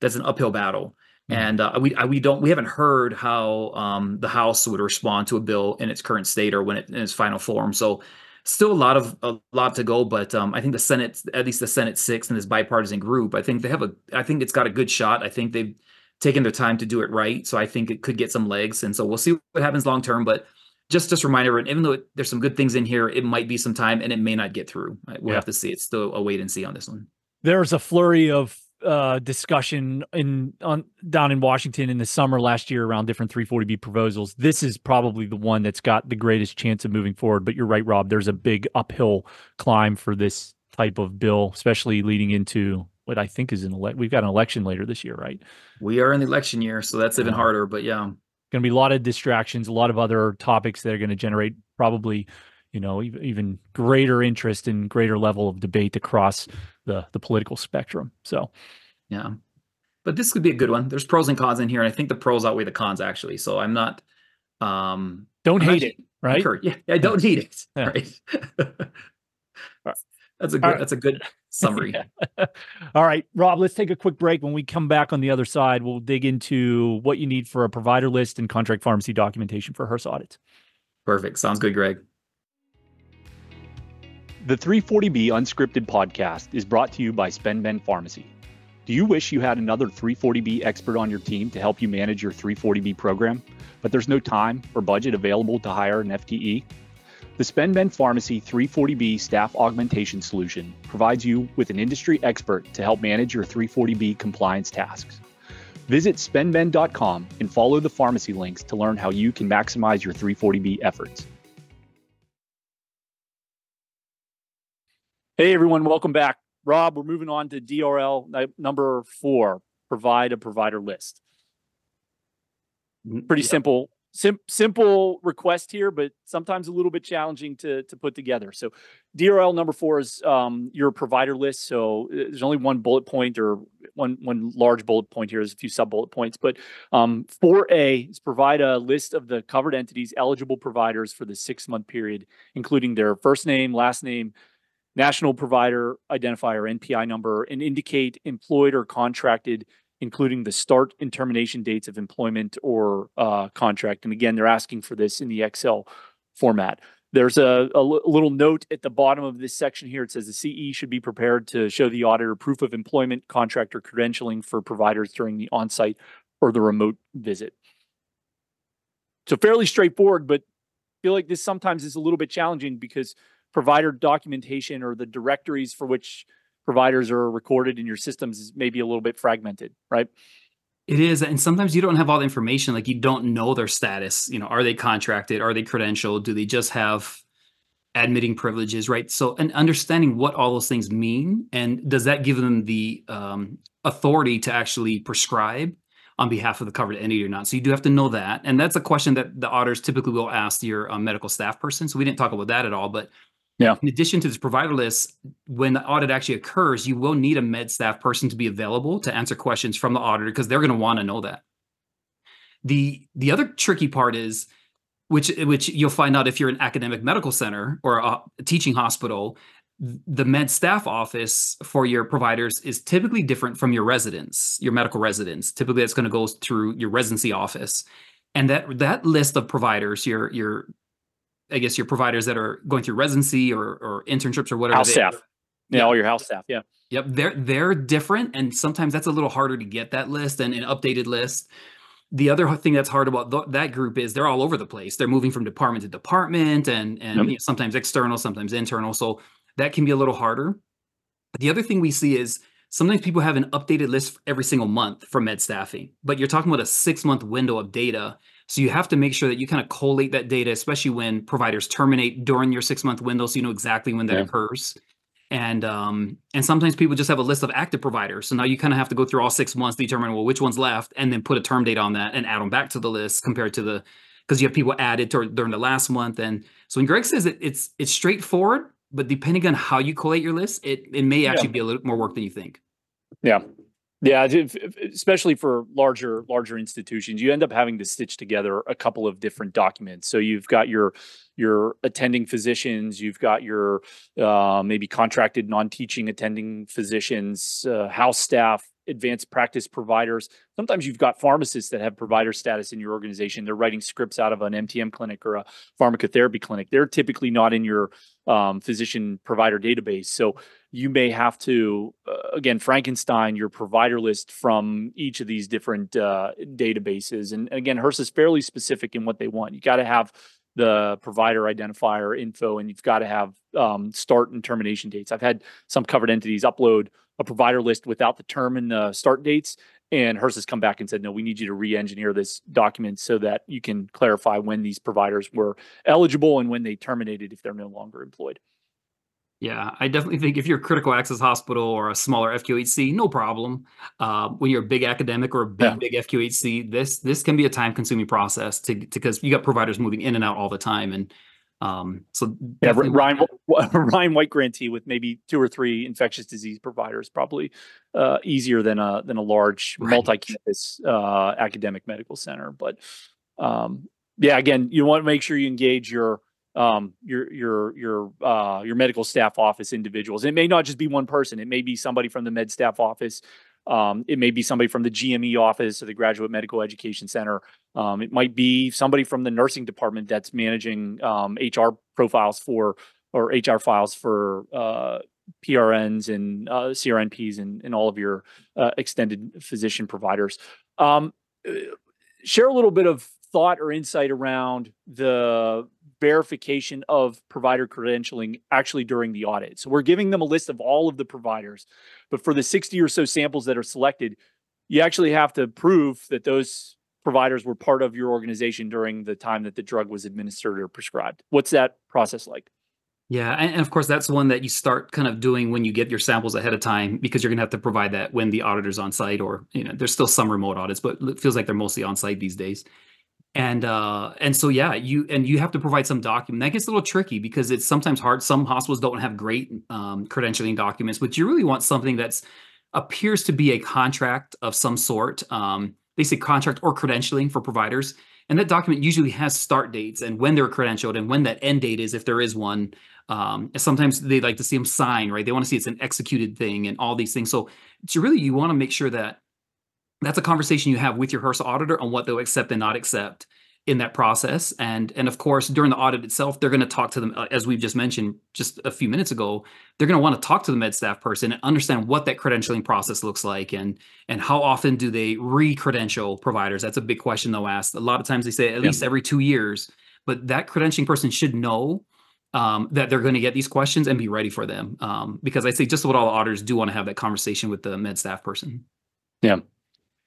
That's an uphill battle. Mm-hmm. And uh, we we don't we haven't heard how um, the House would respond to a bill in its current state or when it in its final form. So still a lot of a lot to go. But um, I think the Senate, at least the Senate six and this bipartisan group, I think they have a I think it's got a good shot. I think they've taken their time to do it right. So I think it could get some legs. And so we'll see what happens long term. But Just just remind everyone, even though it, there's some good things in here, it might be some time and it may not get through. We'll yeah. have to see. It's still a wait and see on this one. There's a flurry of uh, discussion in on down in Washington in the summer last year around different three forty B proposals. This is probably the one that's got the greatest chance of moving forward. But you're right, Rob, there's a big uphill climb for this type of bill, especially leading into what I think is an election. We've got an election later this year, right? We are in the election year, so that's even harder. But yeah. Going to be a lot of distractions, a lot of other topics that are going to generate probably, you know, even greater interest and greater level of debate across the the political spectrum. So, yeah, but this could be a good one. There's pros and cons in here, and I think the pros outweigh the cons actually. So I'm not, um, don't I'm hate it, right? Encouraged. Yeah, I don't hate it. Yeah. Right. That's a good. Right. That's a good summary. Yeah. All right, Rob, let's take a quick break. When we come back on the other side, we'll dig into what you need for a provider list and contract pharmacy documentation for HRSA audits. Perfect. Sounds good, Greg. The three forty B Unscripted podcast is brought to you by SpendMend Pharmacy. Do you wish you had another three forty B expert on your team to help you manage your three forty B program, but there's no time or budget available to hire an F T E? The SpendMend Pharmacy three forty B Staff Augmentation Solution provides you with an industry expert to help manage your three forty B compliance tasks. Visit spend mend dot com and follow the pharmacy links to learn how you can maximize your three forty B efforts. Hey everyone, welcome back. Rob, we're moving on to D R L number four, provide a provider list. Pretty yep. simple sim simple request here, but sometimes a little bit challenging to, to put together. So D R L number four is um, your provider list. So there's only one bullet point or one, one large bullet point here. There's a few sub-bullet points. But um, four A is provide a list of the covered entities, eligible providers for the six-month period, including their first name, last name, national provider identifier, N P I number, and indicate employed or contracted, including the start and termination dates of employment or uh, contract. And again, they're asking for this in the Excel format. There's a, a little note at the bottom of this section here. It says the C E should be prepared to show the auditor proof of employment, contract, or credentialing for providers during the on-site or the remote visit. So fairly straightforward, but I feel like this sometimes is a little bit challenging because provider documentation or the directories for which providers are recorded in your systems is maybe a little bit fragmented, right? It is. And sometimes you don't have all the information. Like you don't know their status. You know, are they contracted? Are they credentialed? Do they just have admitting privileges, right? So, and understanding what all those things mean, and does that give them the um, authority to actually prescribe on behalf of the covered entity or not? So you do have to know that. And that's a question that the auditors typically will ask your um, medical staff person. So we didn't talk about that at all, but yeah. In addition to this provider list, when the audit actually occurs, you will need a med staff person to be available to answer questions from the auditor because they're going to want to know that. The the other tricky part is, which which you'll find out if you're an academic medical center or a teaching hospital, the med staff office for your providers is typically different from your residents, your medical residents. Typically, that's going to go through your residency office, and that that list of providers, your your I guess your providers that are going through residency or, or internships or whatever. House staff. Yeah, yeah, all your house staff. Yeah. Yep. They're they're different. And sometimes that's a little harder to get that list and an updated list. The other thing that's hard about th that group is they're all over the place. They're moving from department to department and, and yep. you know, sometimes external, sometimes internal. So that can be a little harder. But the other thing we see is sometimes people have an updated list every single month for med staffing, but you're talking about a six month window of data. So you have to make sure that you kind of collate that data, especially when providers terminate during your six-month window, so you know exactly when that yeah. occurs. And um, and sometimes people just have a list of active providers. So now you kind of have to go through all six months to determine, well, which one's left, and then put a term date on that and add them back to the list compared to the – because you have people added to, during the last month. And so when Greg says it, it's it's straightforward, but depending on how you collate your list, it, it may actually yeah. be a little more work than you think. Yeah. Yeah, especially for larger larger institutions, you end up having to stitch together a couple of different documents. So you've got your your attending physicians, you've got your uh, maybe contracted non-teaching attending physicians, uh, house staff, advanced practice providers. Sometimes you've got pharmacists that have provider status in your organization. They're writing scripts out of an M T M clinic or a pharmacotherapy clinic. They're typically not in your um, physician provider database. So you may have to, uh, again, Frankenstein your provider list from each of these different uh, databases. And again, H R S A is fairly specific in what they want. You got to have the provider identifier info, and you've got to have um, start and termination dates. I've had some covered entities upload a provider list without the term and the start dates, and H R S A has come back and said, no, we need you to re-engineer this document so that you can clarify when these providers were eligible and when they terminated if they're no longer employed. Yeah, I definitely think if you're a critical access hospital or a smaller F Q H C, no problem. Uh, when you're a big academic or a big, yeah. big F Q H C, this this can be a time-consuming process to because you got providers moving in and out all the time. And um, so yeah, Ryan, Ryan White grantee with maybe two or three infectious disease providers, probably uh, easier than a, than a large right. multi-campus uh, academic medical center. But um, yeah, again, you want to make sure you engage your Um, your your your uh, your medical staff office individuals. And it may not just be one person. It may be somebody from the med staff office. Um, it may be somebody from the G M E office or the Graduate Medical Education Center. Um, it might be somebody from the nursing department that's managing um, H R profiles for or H R files for uh, P R Ns and uh, C R N Ps and, and all of your uh, extended physician providers. Um, share a little bit of thought or insight around the verification of provider credentialing actually during the audit. So we're giving them a list of all of the providers, but for the sixty or so samples that are selected, you actually have to prove that those providers were part of your organization during the time that the drug was administered or prescribed. What's that process like? Yeah, and of course, that's one that you start kind of doing when you get your samples ahead of time, because you're going to have to provide that when the auditor's on site, or you know, there's still some remote audits, but it feels like they're mostly on site these days. And uh, and so, yeah, you and you have to provide some document. That gets a little tricky because it's sometimes hard. Some hospitals don't have great um, credentialing documents, but you really want something that's appears to be a contract of some sort. Um, they say contract or credentialing for providers. And that document usually has start dates and when they're credentialed and when that end date is, if there is one. Um, sometimes they like to see them sign, right? They want to see it's an executed thing and all these things. So it's really, you want to make sure that that's a conversation you have with your H R S A auditor on what they'll accept and not accept in that process. And, and of course, during the audit itself, they're going to talk to them, uh, as we've just mentioned just a few minutes ago, they're going to want to talk to the med staff person and understand what that credentialing process looks like, and, and how often do they re-credential providers. That's a big question they'll ask. A lot of times they say at yeah. least every two years, but that credentialing person should know um, that they're going to get these questions and be ready for them. Um, because I say just what all the auditors do want to have that conversation with the med staff person. Yeah.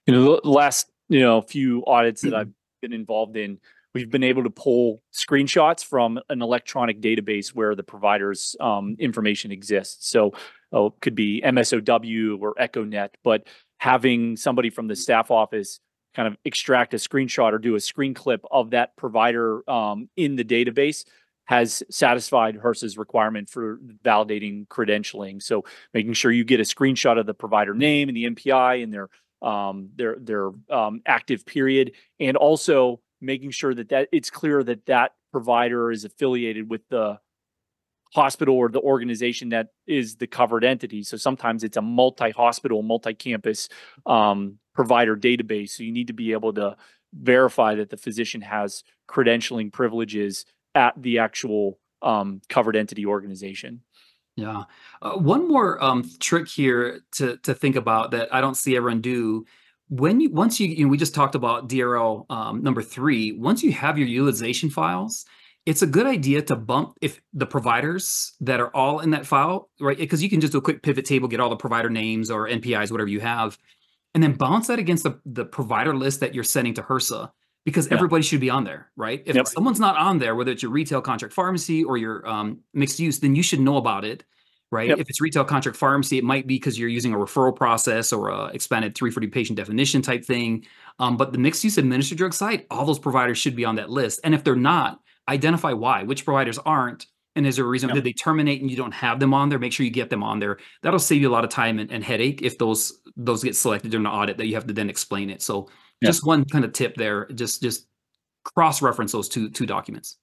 You know, the last, you know, few audits that I've been involved in, we've been able to pull screenshots from an electronic database where the provider's um, information exists. So oh, it could be M S O W or EchoNet, but having somebody from the staff office kind of extract a screenshot or do a screen clip of that provider um, in the database has satisfied H R S A's requirement for validating credentialing. So making sure you get a screenshot of the provider name and the M P I and their um, their, their, um, active period, and also making sure that, that it's clear that that provider is affiliated with the hospital or the organization that is the covered entity. So sometimes it's a multi-hospital, multi-campus, um, provider database. So you need to be able to verify that the physician has credentialing privileges at the actual, um, covered entity organization. Yeah. Uh, one more um, trick here to to think about that I don't see everyone do. When you once you, you know, we just talked about D R L um, number three. Once you have your utilization files, it's a good idea to bump if the providers that are all in that file, right? Because you can just do a quick pivot table, get all the provider names or N P Is, whatever you have, and then bounce that against the the provider list that you're sending to H R S A. Because yeah. everybody should be on there, right? If yep. someone's not on there, whether it's your retail contract pharmacy or your um, mixed use, then you should know about it, right? Yep. If it's retail contract pharmacy, it might be because you're using a referral process or a expanded three forty patient definition type thing. Um, but the mixed use administered drug site, all those providers should be on that list. And if they're not, identify why, which providers aren't. And is there a reason yep. that they terminate and you don't have them on there? Make sure you get them on there. That'll save you a lot of time and, and headache if those those get selected during the audit that you have to then explain it. So yeah. just one kind of tip there, just just cross-reference those two two documents.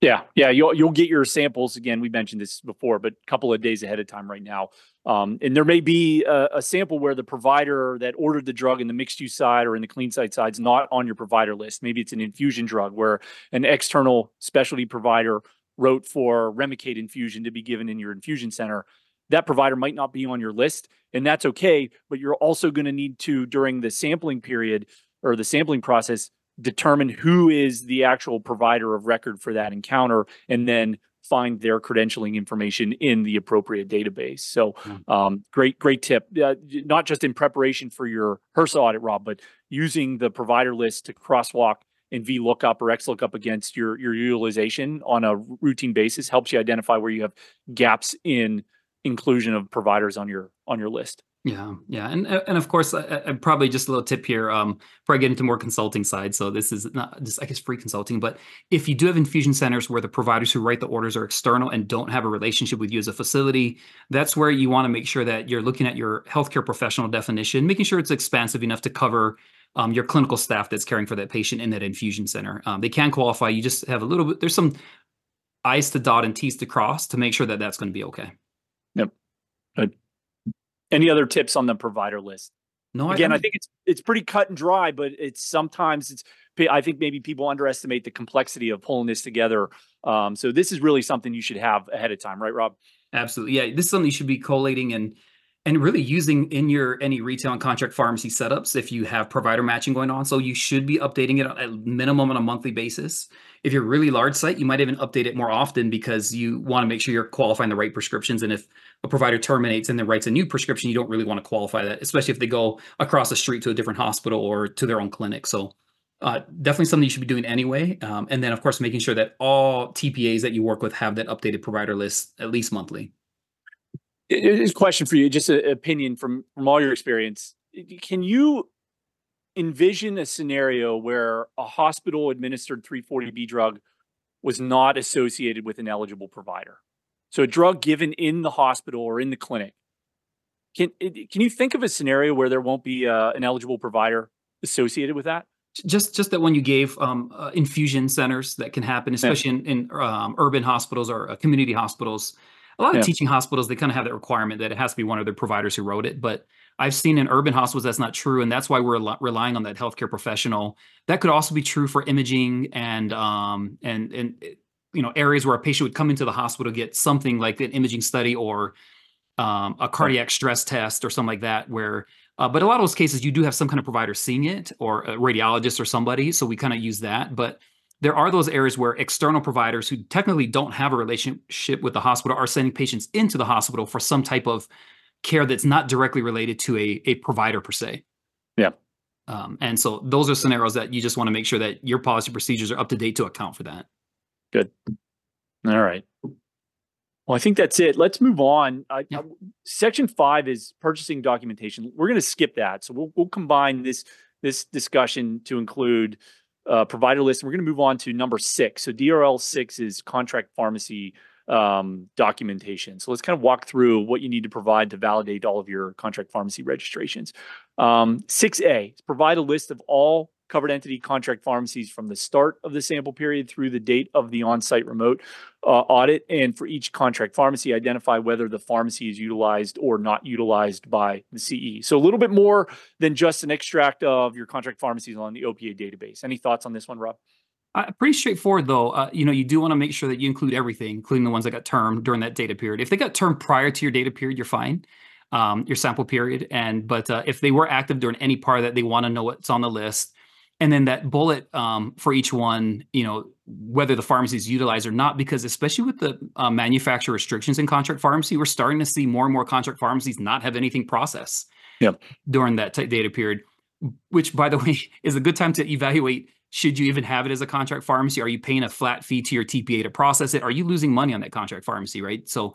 Yeah, yeah, you'll, you'll get your samples. Again, we mentioned this before, but a couple of days ahead of time right now. Um, and there may be a, a sample where the provider that ordered the drug in the mixed-use side or in the clean site side is not on your provider list. Maybe it's an infusion drug where an external specialty provider wrote for Remicade infusion to be given in your infusion center. That provider might not be on your list, and that's okay, but you're also going to need to, during the sampling period, or the sampling process, determine who is the actual provider of record for that encounter, and then find their credentialing information in the appropriate database. So um, great, great tip, uh, not just in preparation for your H R S A audit, Rob, but using the provider list to crosswalk and VLOOKUP or XLOOKUP against your, your utilization on a routine basis helps you identify where you have gaps in inclusion of providers on your, on your list. Yeah. Yeah. And, and of course, I, I probably just a little tip here, um, before I get into more consulting side. So this is not just, I guess, free consulting, but if you do have infusion centers where the providers who write the orders are external and don't have a relationship with you as a facility, that's where you want to make sure that you're looking at your healthcare professional definition, making sure it's expansive enough to cover um, your clinical staff that's caring for that patient in that infusion center. Um, they can qualify. You just have a little bit, there's some I's to dot and T's to cross to make sure that that's going to be okay. Yep. Good. Any other tips on the provider list? No, again, I, I think it's it's pretty cut and dry, but it's sometimes it's I think maybe people underestimate the complexity of pulling this together. Um, so this is really something you should have ahead of time, right, Rob? Absolutely, yeah. This is something you should be collating and and really using in your any retail and contract pharmacy setups if you have provider matching going on. So you should be updating it at minimum on a monthly basis. If you're a really large site, you might even update it more often because you want to make sure you're qualifying the right prescriptions. And if a provider terminates and then writes a new prescription, you don't really want to qualify that, especially if they go across the street to a different hospital or to their own clinic. So uh, definitely something you should be doing anyway. Um, and then, of course, making sure that all T P As that you work with have that updated provider list at least monthly. It's a question for you, just an opinion from, from all your experience. Can you envision a scenario where a hospital-administered three forty B drug was not associated with an eligible provider. So a drug given in the hospital or in the clinic. Can, can you think of a scenario where there won't be uh, an eligible provider associated with that? Just just that one you gave, um, uh, infusion centers that can happen, especially yeah. in, in um, urban hospitals or uh, community hospitals. A lot of yeah. teaching hospitals, they kind of have that requirement that it has to be one of their providers who wrote it. But I've seen in urban hospitals that's not true, and that's why we're relying on that healthcare professional. That could also be true for imaging and um, and and you know areas where a patient would come into the hospital to get something like an imaging study or um, a cardiac stress test or something like that. Where, uh, but a lot of those cases you do have some kind of provider seeing it or a radiologist or somebody. So we kind of use that, but. There are those areas where external providers who technically don't have a relationship with the hospital are sending patients into the hospital for some type of care that's not directly related to a, a provider per se. Yeah. Um, and so those are scenarios that you just want to make sure that your policy procedures are up to date to account for that. Good. All right. Well, I think that's it. Let's move on. Uh, yeah. Section five is purchasing documentation. We're going to skip that. So we'll, we'll combine this, this discussion to include Uh, provider list. We're going to move on to number six. So D R L six is contract pharmacy um, documentation. So let's kind of walk through what you need to provide to validate all of your contract pharmacy registrations. Um, six A is provide a list of all covered entity contract pharmacies from the start of the sample period through the date of the on-site remote uh, audit. And for each contract pharmacy, identify whether the pharmacy is utilized or not utilized by the C E. So a little bit more than just an extract of your contract pharmacies on the O P A database. Any thoughts on this one, Rob? Uh, pretty straightforward, though. Uh, you know, you do want to make sure that you include everything, including the ones that got termed during that data period. If they got termed prior to your data period, you're fine. Um, your sample period. And but uh, if they were active during any part of that, they want to know what's on the list. And then that bullet um, for each one, you know, whether the pharmacy is utilized or not, because especially with the uh, manufacturer restrictions in contract pharmacy, we're starting to see more and more contract pharmacies not have anything processed yep. during that t- data period, which, by the way, is a good time to evaluate. Should you even have it as a contract pharmacy? Are you paying a flat fee to your T P A to process it? Are you losing money on that contract pharmacy, right? So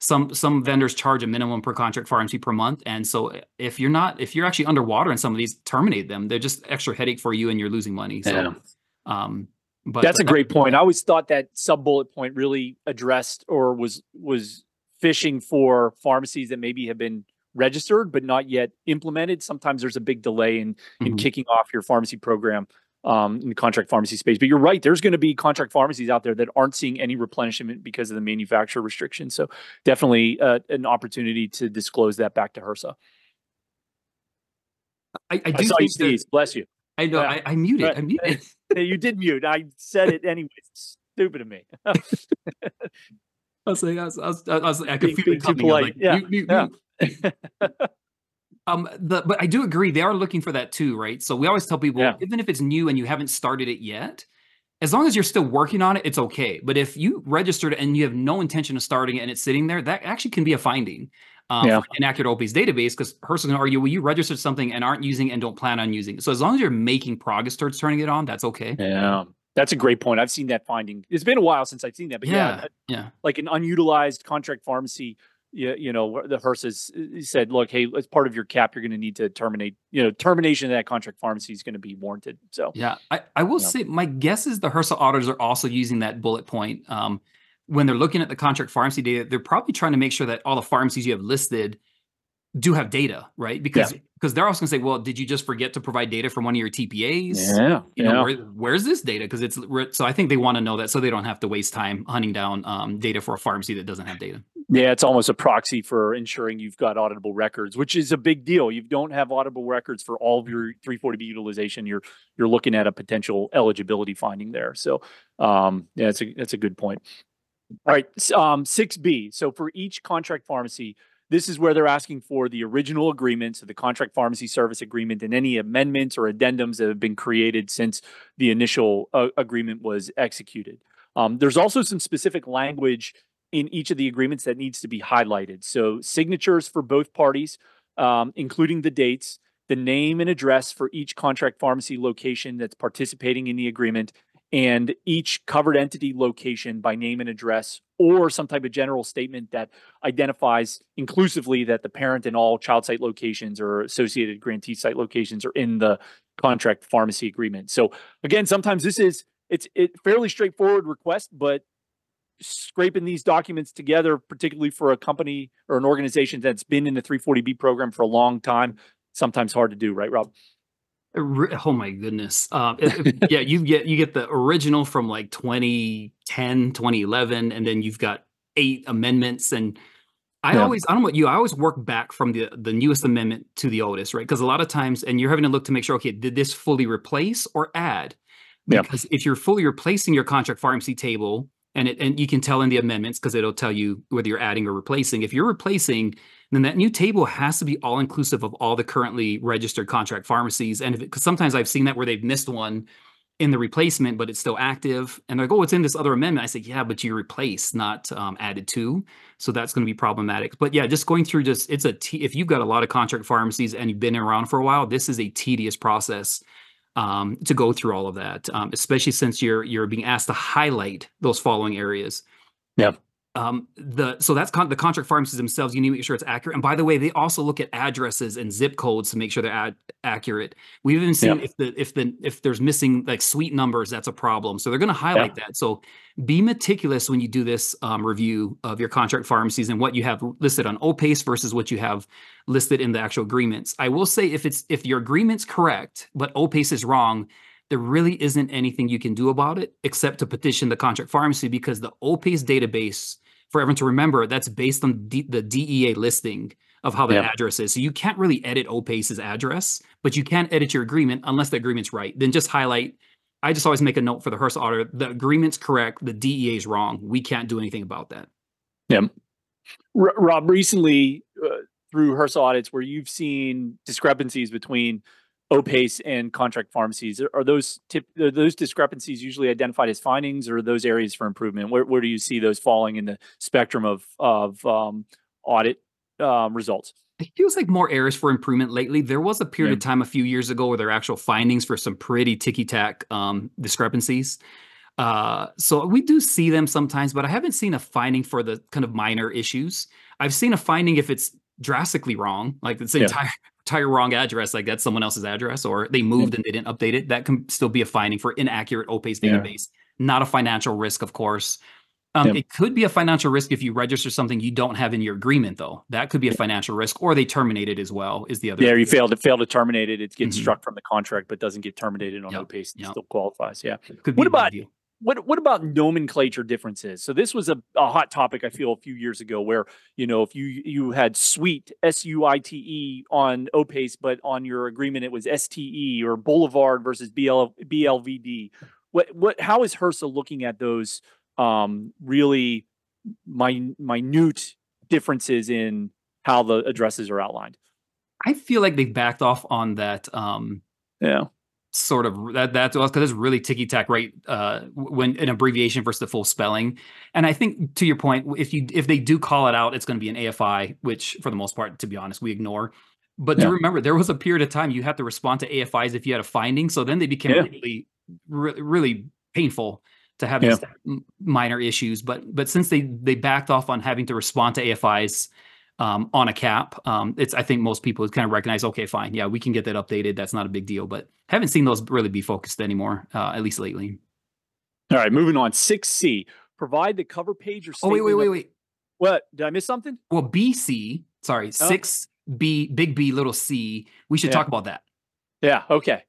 some some vendors charge a minimum per contract pharmacy per month, and so if you're not if you're actually underwater in some of these, terminate them. They're just extra headache for you, and you're losing money. So, yeah. um, but that's but, a great point. I always thought that sub bullet point really addressed or was was fishing for pharmacies that maybe have been registered but not yet implemented. Sometimes there's a big delay in in mm-hmm. kicking off your pharmacy program um, in the contract pharmacy space. But you're right. There's going to be contract pharmacies out there that aren't seeing any replenishment because of the manufacturer restrictions. So definitely uh, an opportunity to disclose that back to HRSA. I, I do I saw think you sneeze. Bless you. I know. Yeah. I, I muted. Right. I muted. You did mute. I said it anyways. Stupid of me. I was like, I was, I was, I was like, I could feel it coming. Like, yeah. mute, mute, yeah. mute. Um, the, but I do agree. They are looking for that too, right? So we always tell people, yeah. even if it's new and you haven't started it yet, as long as you're still working on it, it's okay. But if you registered and you have no intention of starting it and it's sitting there, that actually can be a finding um, yeah. for an inaccurate O P A I S database, because HRSA can argue, well, you registered something and aren't using it and don't plan on using it. So as long as you're making progress towards turning it on, that's okay. Yeah. That's a great point. I've seen that finding. It's been a while since I've seen that, but yeah, yeah, that, yeah. like an unutilized contract pharmacy. You, you know, the HRSA said, look, hey, as part of your cap, you're going to need to terminate, you know, termination of that contract pharmacy is going to be warranted. So, yeah, I, I will yeah. say my guess is the HRSA auditors are also using that bullet point. Um, when they're looking at the contract pharmacy data, they're probably trying to make sure that all the pharmacies you have listed do have data, right? Because yeah. because they're also going to say, well, did you just forget to provide data from one of your T P As? Yeah. You know, yeah. Where, where's this data? Because it's so I think they want to know that so they don't have to waste time hunting down um, data for a pharmacy that doesn't have data. Yeah, it's almost a proxy for ensuring you've got auditable records, which is a big deal. You don't have auditable records for all of your three forty B utilization. You're you're looking at a potential eligibility finding there. So um, yeah, that's a that's a good point. All right, um, six B. So for each contract pharmacy, this is where they're asking for the original agreement, so the contract pharmacy service agreement, and any amendments or addendums that have been created since the initial uh, agreement was executed. Um, there's also some specific language in each of the agreements that needs to be highlighted. So signatures for both parties, um, including the dates, the name and address for each contract pharmacy location that's participating in the agreement, and each covered entity location by name and address, or some type of general statement that identifies inclusively that the parent and all child site locations or associated grantee site locations are in the contract pharmacy agreement. So again, sometimes this is, it's it fairly straightforward request, but scraping these documents together, particularly for a company or an organization that's been in the three forty B program for a long time, sometimes hard to do, right, Rob? Oh my goodness. Um, it, yeah, you get you get the original from like twenty ten, twenty eleven, and then you've got eight amendments. And I yeah. always, I don't know what you, I always work back from the, the newest amendment to the oldest, right? Because a lot of times, and you're having to look to make sure, okay, did this fully replace or add? Because yeah. if you're fully replacing your contract pharmacy table, and it, and you can tell in the amendments because it'll tell you whether you're adding or replacing. If you're replacing, then that new table has to be all inclusive of all the currently registered contract pharmacies. And if it, 'cause sometimes I've seen that where they've missed one in the replacement, but it's still active. And they're like, oh, it's in this other amendment. I said, yeah, but you replace, not um, added to. So that's going to be problematic. But yeah, just going through just, it's a, te- if you've got a lot of contract pharmacies and you've been around for a while, this is a tedious process um, to go through all of that, um, especially since you're, you're being asked to highlight those following areas. Yeah. Um, the so that's con- the contract pharmacies themselves. You need to make sure it's accurate. And by the way, they also look at addresses and zip codes to make sure they're ad- accurate. We've even seen yeah. if the if the if there's missing like suite numbers, that's a problem. So they're going to highlight yeah. that. So be meticulous when you do this um, review of your contract pharmacies and what you have listed on O P A I S versus what you have listed in the actual agreements. I will say if it's if your agreement's correct but O P A I S is wrong, there really isn't anything you can do about it except to petition the contract pharmacy, because the O P A I S database, for everyone to remember, that's based on D- the D E A listing of how the yeah. address is. So you can't really edit O P A I S's address, but you can edit your agreement unless the agreement's right. Then just highlight, I just always make a note for the H R S A auditor, the agreement's correct, the D E A is wrong. We can't do anything about that. Yeah. R- Rob, recently uh, through H R S A audits where you've seen discrepancies between O P A I S and contract pharmacies, are those tip, are those discrepancies usually identified as findings, or are those areas for improvement? Where where do you see those falling in the spectrum of of um, audit um, results? It feels like more areas for improvement lately. There was a period yeah. of time a few years ago where there were actual findings for some pretty ticky-tack um, discrepancies. Uh, so we do see them sometimes, but I haven't seen a finding for the kind of minor issues. I've seen a finding if it's drastically wrong, like it's yeah. entire entire wrong address, like that's someone else's address, or they moved yeah. and they didn't update it. That can still be a finding for inaccurate O P A I S database. Yeah. Not a financial risk, of course. Um, yeah. It could be a financial risk if you register something you don't have in your agreement, though. That could be a financial risk, or they terminate it as well. Is the other? Yeah, you failed to fail to terminate it. It gets mm-hmm. struck from the contract, but doesn't get terminated on yep. O P A I S. It yep. still qualifies. Yeah. Could be what about deal. What what about nomenclature differences? So this was a, a hot topic, I feel, a few years ago where, you know, if you you had suite, S U I T E on O P A I S, but on your agreement it was S T E, or Boulevard versus B L V D. What what how is H R S A looking at those um, really min, minute differences in how the addresses are outlined? I feel like they've backed off on that. Um... Yeah. Sort of that that's because it's really ticky tack, right? Uh, when an abbreviation versus the full spelling, and I think to your point, if you if they do call it out, it's going to be an A F I, which for the most part, to be honest, we ignore. But yeah. do remember, there was a period of time you had to respond to A F Is if you had a finding, so then they became yeah. really, re- really painful to have yeah. these minor issues. But but since they they backed off on having to respond to A F Is. Um, on a cap, um, it's. I think most people kind of recognize, okay, fine, yeah, we can get that updated. That's not a big deal, but haven't seen those really be focused anymore, uh, at least lately. All right, moving on. six C, provide the cover page or statement. Oh, wait, wait, wait, wait. What? Did I miss something? Well, B C, sorry, oh. six B, big B, little c. We should yeah. talk about that. Yeah, okay.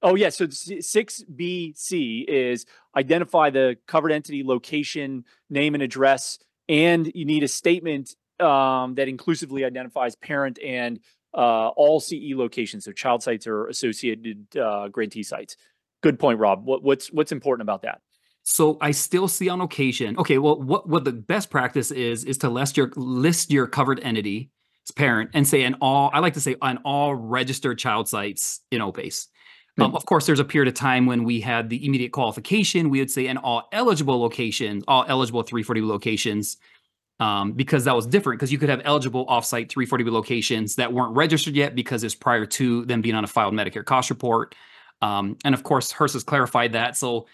Oh, yeah, so six B C is identify the covered entity, location, name and address, and you need a statement Um, that inclusively identifies parent and uh, all C E locations, so child sites or associated uh, grade T sites. Good point, Rob. What, what's what's important about that? So I still see on occasion. Okay, well, what what the best practice is is to list your list your covered entity's parent and say an all. I like to say on all registered child sites in O P A I S. Um, mm-hmm. Of course, there's a period of time when we had the immediate qualification. We would say in all eligible locations, all eligible three forty B locations. Um, because that was different, because you could have eligible offsite three forty B locations that weren't registered yet because it's prior to them being on a filed Medicare cost report. Um, and of course, H R S A has clarified that. So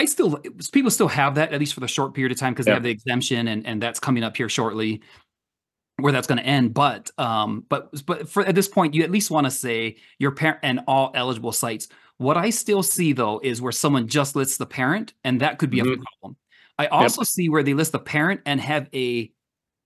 I still, people still have that, at least for the short period of time, because yeah. they have the exemption and, and that's coming up here shortly. where that's going to end. But um, but but for, at this point, you at least want to say your parent and all eligible sites. What I still see, though, is where someone just lists the parent, and that could be mm-hmm. a problem. I also yep. see where they list the parent and have a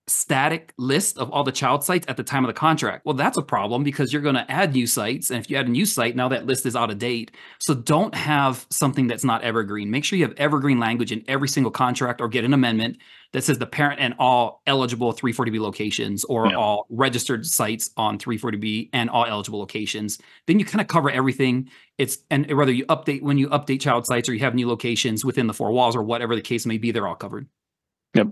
static list of all the child sites at the time of the contract. Well, that's a problem because you're going to add new sites. And if you add a new site, now that list is out of date. So don't have something that's not evergreen. Make sure you have evergreen language in every single contract or get an amendment that says the parent and all eligible three forty B locations or yeah. all registered sites on three forty B and all eligible locations. Then you kind of cover everything. It's and whether you update when you update child sites or you have new locations within the four walls or whatever the case may be, they're all covered. Yep.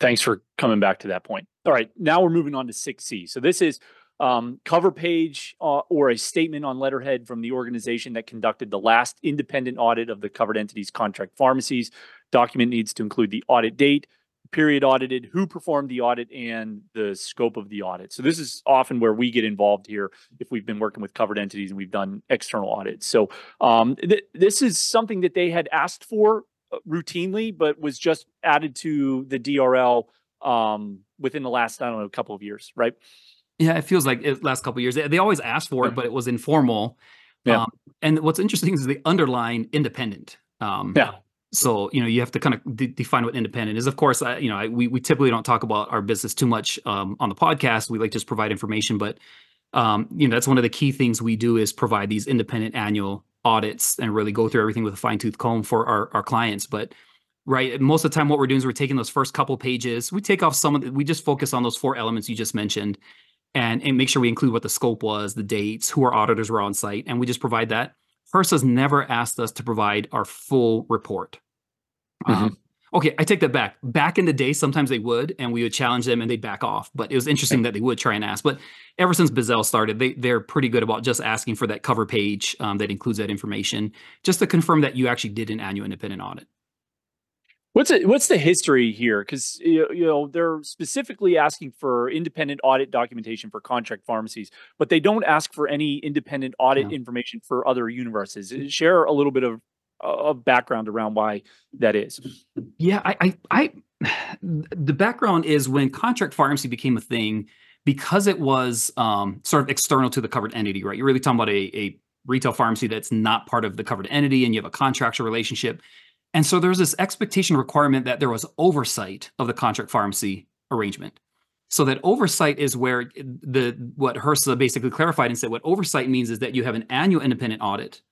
Thanks for coming back to that point. All right, now we're moving on to six C. So this is um, cover page uh, or a statement on letterhead from the organization that conducted the last independent audit of the covered entity's contract pharmacies. Document needs to include the audit date, period audited, who performed the audit, and the scope of the audit. So this is often where we get involved here if we've been working with covered entities and we've done external audits. So um, th- this is something that they had asked for routinely, but was just added to the D R L um, within the last, I don't know, couple of years, right? Yeah, it feels like it, last couple of years. They, they always asked for it, but it was informal. Yeah. Um, and what's interesting is they underline independent. Um, yeah. So, you know, you have to kind of de- define what independent is. Of course, I, you know, I, we, we typically don't talk about our business too much um, on the podcast. We like to just provide information, but, um, you know, that's one of the key things we do is provide these independent annual audits and really go through everything with a fine tooth comb for our, our clients. But right, most of the time what we're doing is we're taking those first couple pages. We take off some of the, we just focus on those four elements you just mentioned and, and make sure we include what the scope was, the dates, who our auditors were on site. And we just provide that. H R S A's never asked us to provide our full report. Mm-hmm. Um, okay, I take that back. Back in the day, sometimes they would, and we would challenge them and they'd back off. But it was interesting okay. that they would try and ask. But ever since Bizzell started, they, they're pretty good about just asking for that cover page um, that includes that information, just to confirm that you actually did an annual independent audit. What's it, what's the history here? Because you know they're specifically asking for independent audit documentation for contract pharmacies, but they don't ask for any independent audit yeah. information for other universes. Share a little bit of of background around why that is. Yeah, I, I, I, the background is when contract pharmacy became a thing, because it was um, sort of external to the covered entity, right? You're really talking about a, a retail pharmacy that's not part of the covered entity and you have a contractual relationship. And so there's this expectation requirement that there was oversight of the contract pharmacy arrangement. So that oversight is where the, what H R S A basically clarified and said, what oversight means is that you have an annual independent audit.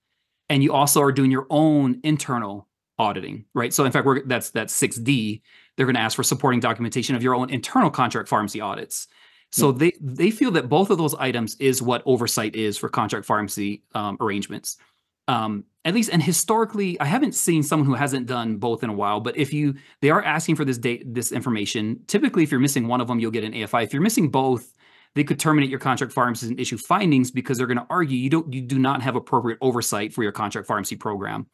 And you also are doing your own internal auditing, right? So in fact, we're, that's that's six D. They're going to ask for supporting documentation of your own internal contract pharmacy audits. So yeah. they they feel that both of those items is what oversight is for contract pharmacy um, arrangements. Um, at least, and historically, I haven't seen someone who hasn't done both in a while, but if you, they are asking for this date, this information. Typically, if you're missing one of them, you'll get an A F I. If you're missing both, they could terminate your contract pharmacy and issue findings because they're going to argue you don't you do not have appropriate oversight for your contract pharmacy program.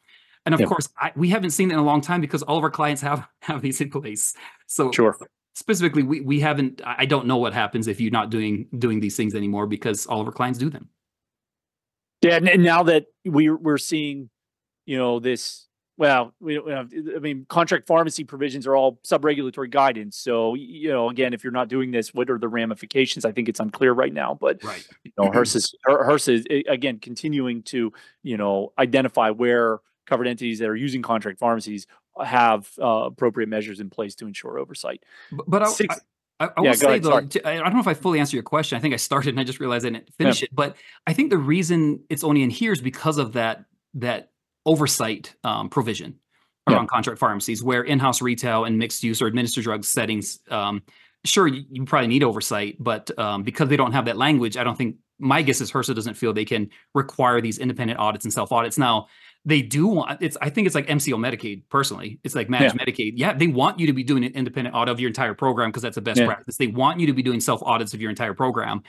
And of yep. course, I, we haven't seen that in a long time because all of our clients have, have these in place. So sure. specifically, we we haven't, I don't know what happens if you're not doing doing these things anymore because all of our clients do them. Yeah, and now that we're, we're seeing, you know, this, well, we, we have, I mean, contract pharmacy provisions are all sub-regulatory guidance. So, you know, again, if you're not doing this, what are the ramifications? I think it's unclear right now. But, right. you know, H R S A, H R S A, again, continuing to, you know, identify where covered entities that are using contract pharmacies have uh, appropriate measures in place to ensure oversight. But, but Six- I, I- I, I yeah, will say, ahead, though, to, I don't know if I fully answered your question. I think I started and I just realized I didn't finish yeah. it. But I think the reason it's only in here is because of that that oversight um, provision around yeah. contract pharmacies, where in-house retail and mixed-use or administered drug settings, um, sure, you, you probably need oversight. But um, because they don't have that language, I don't think, my guess is H R S A doesn't feel they can require these independent audits and self-audits. Now, they do want it's. I think it's like M C O Medicaid. Personally, it's like managed yeah. Medicaid. Yeah, they want you to be doing an independent audit of your entire program because that's the best yeah. practice. They want you to be doing self audits of your entire program.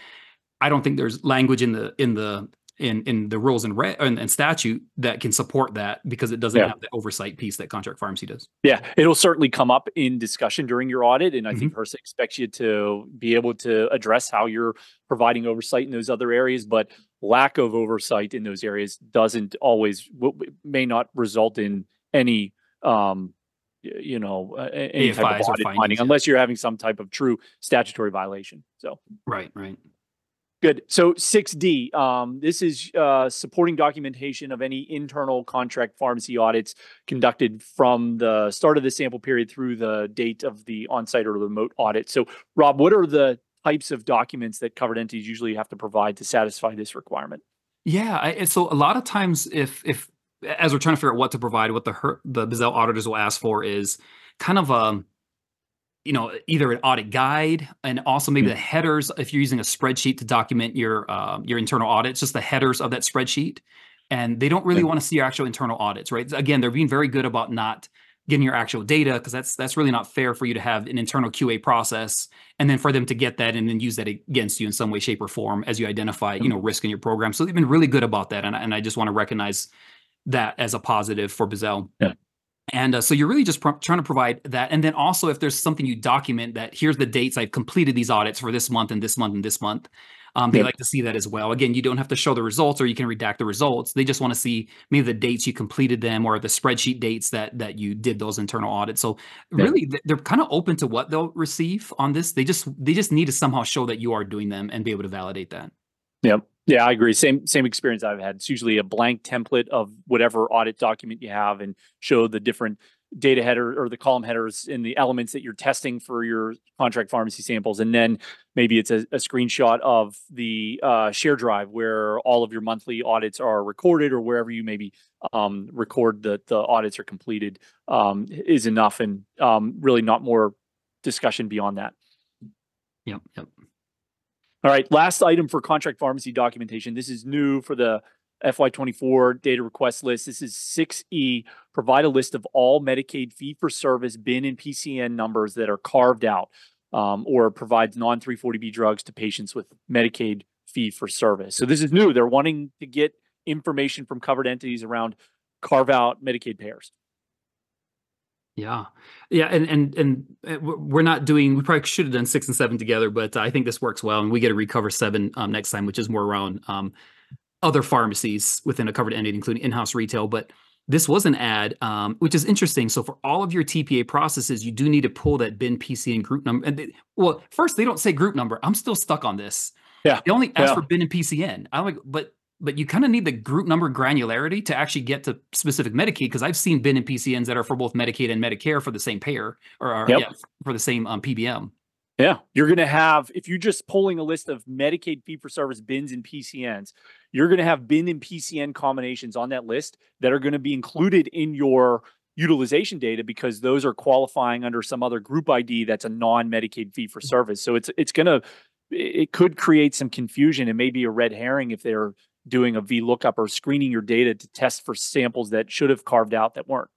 I don't think there's language in the in the in in the rules and re- and, and statute that can support that because it doesn't yeah. have the oversight piece that contract pharmacy does. Yeah, it'll certainly come up in discussion during your audit, and I mm-hmm. think H R S A expects you to be able to address how you're providing oversight in those other areas, but lack of oversight in those areas doesn't always, may not result in any um, you know, any type of audit finding, unless you're having some type of true statutory violation. So right, right. Good. So six D, um, this is uh, supporting documentation of any internal contract pharmacy audits conducted from the start of the sample period through the date of the on-site or remote audit. So, Rob, what are the types of documents that covered entities usually have to provide to satisfy this requirement? Yeah. I, so a lot of times if, if as we're trying to figure out what to provide, what the, the Bizzell auditors will ask for is kind of a, you know, either an audit guide and also maybe mm-hmm. the headers, if you're using a spreadsheet to document your uh, your internal audits, just the headers of that spreadsheet. And they don't really mm-hmm. want to see your actual internal audits, right? Again, they're being very good about not getting your actual data because that's that's really not fair for you to have an internal Q A process and then for them to get that and then use that against you in some way, shape, or form as you identify, mm-hmm. you know, risk in your program. So they've been really good about that. And, and I just want to recognize that as a positive for Bizzell. Yeah. And uh, so you're really just trying to provide that. And then also if there's something you document that here's the dates I've completed these audits for this month and this month and this month, um, they yeah. like to see that as well. Again, you don't have to show the results or you can redact the results. They just want to see maybe the dates you completed them or the spreadsheet dates that that you did those internal audits. So yeah. really they're kind of open to what they'll receive on this. They just they just need to somehow show that you are doing them and be able to validate that. Yep. Yeah, I agree. Same same experience I've had. It's usually a blank template of whatever audit document you have and show the different data header or the column headers and the elements that you're testing for your contract pharmacy samples. And then maybe it's a, a screenshot of the uh, share drive where all of your monthly audits are recorded or wherever you maybe um, record that the audits are completed um, is enough and um, really not more discussion beyond that. Yep, yep. All right, last item for contract pharmacy documentation. This is new for the F Y twenty-four data request list. This is six E, provide a list of all Medicaid fee-for-service B I N and P C N numbers that are carved out um, or provides non three forty B drugs to patients with Medicaid fee-for-service. So this is new. They're wanting to get information from covered entities around carve-out Medicaid payers. Yeah. Yeah. And, and, and we're not doing, we probably should have done six and seven together, but I think this works well. And we get to recover seven um, next time, which is more around um, other pharmacies within a covered entity, including in-house retail. But this was an ad, um, which is interesting. So for all of your T P A processes, you do need to pull that B I N, P C N group number. And they, well, first they don't say group number. I'm still stuck on this. Yeah. They only ask yeah. for B I N and P C N. I'm like, but But you kind of need the group number granularity to actually get to specific Medicaid, because I've seen B I N and P C Ns that are for both Medicaid and Medicare for the same payer or, or yep. yeah, for the same um, P B M. Yeah, you're going to have, if you're just pulling a list of Medicaid fee-for-service B I Ns and P C Ns, you're going to have B I N and P C N combinations on that list that are going to be included in your utilization data because those are qualifying under some other group I D that's a non-Medicaid fee-for-service. So it's it's going to, it could create some confusion and maybe a red herring if they're doing a VLOOKUP or screening your data to test for samples that should have carved out that weren't.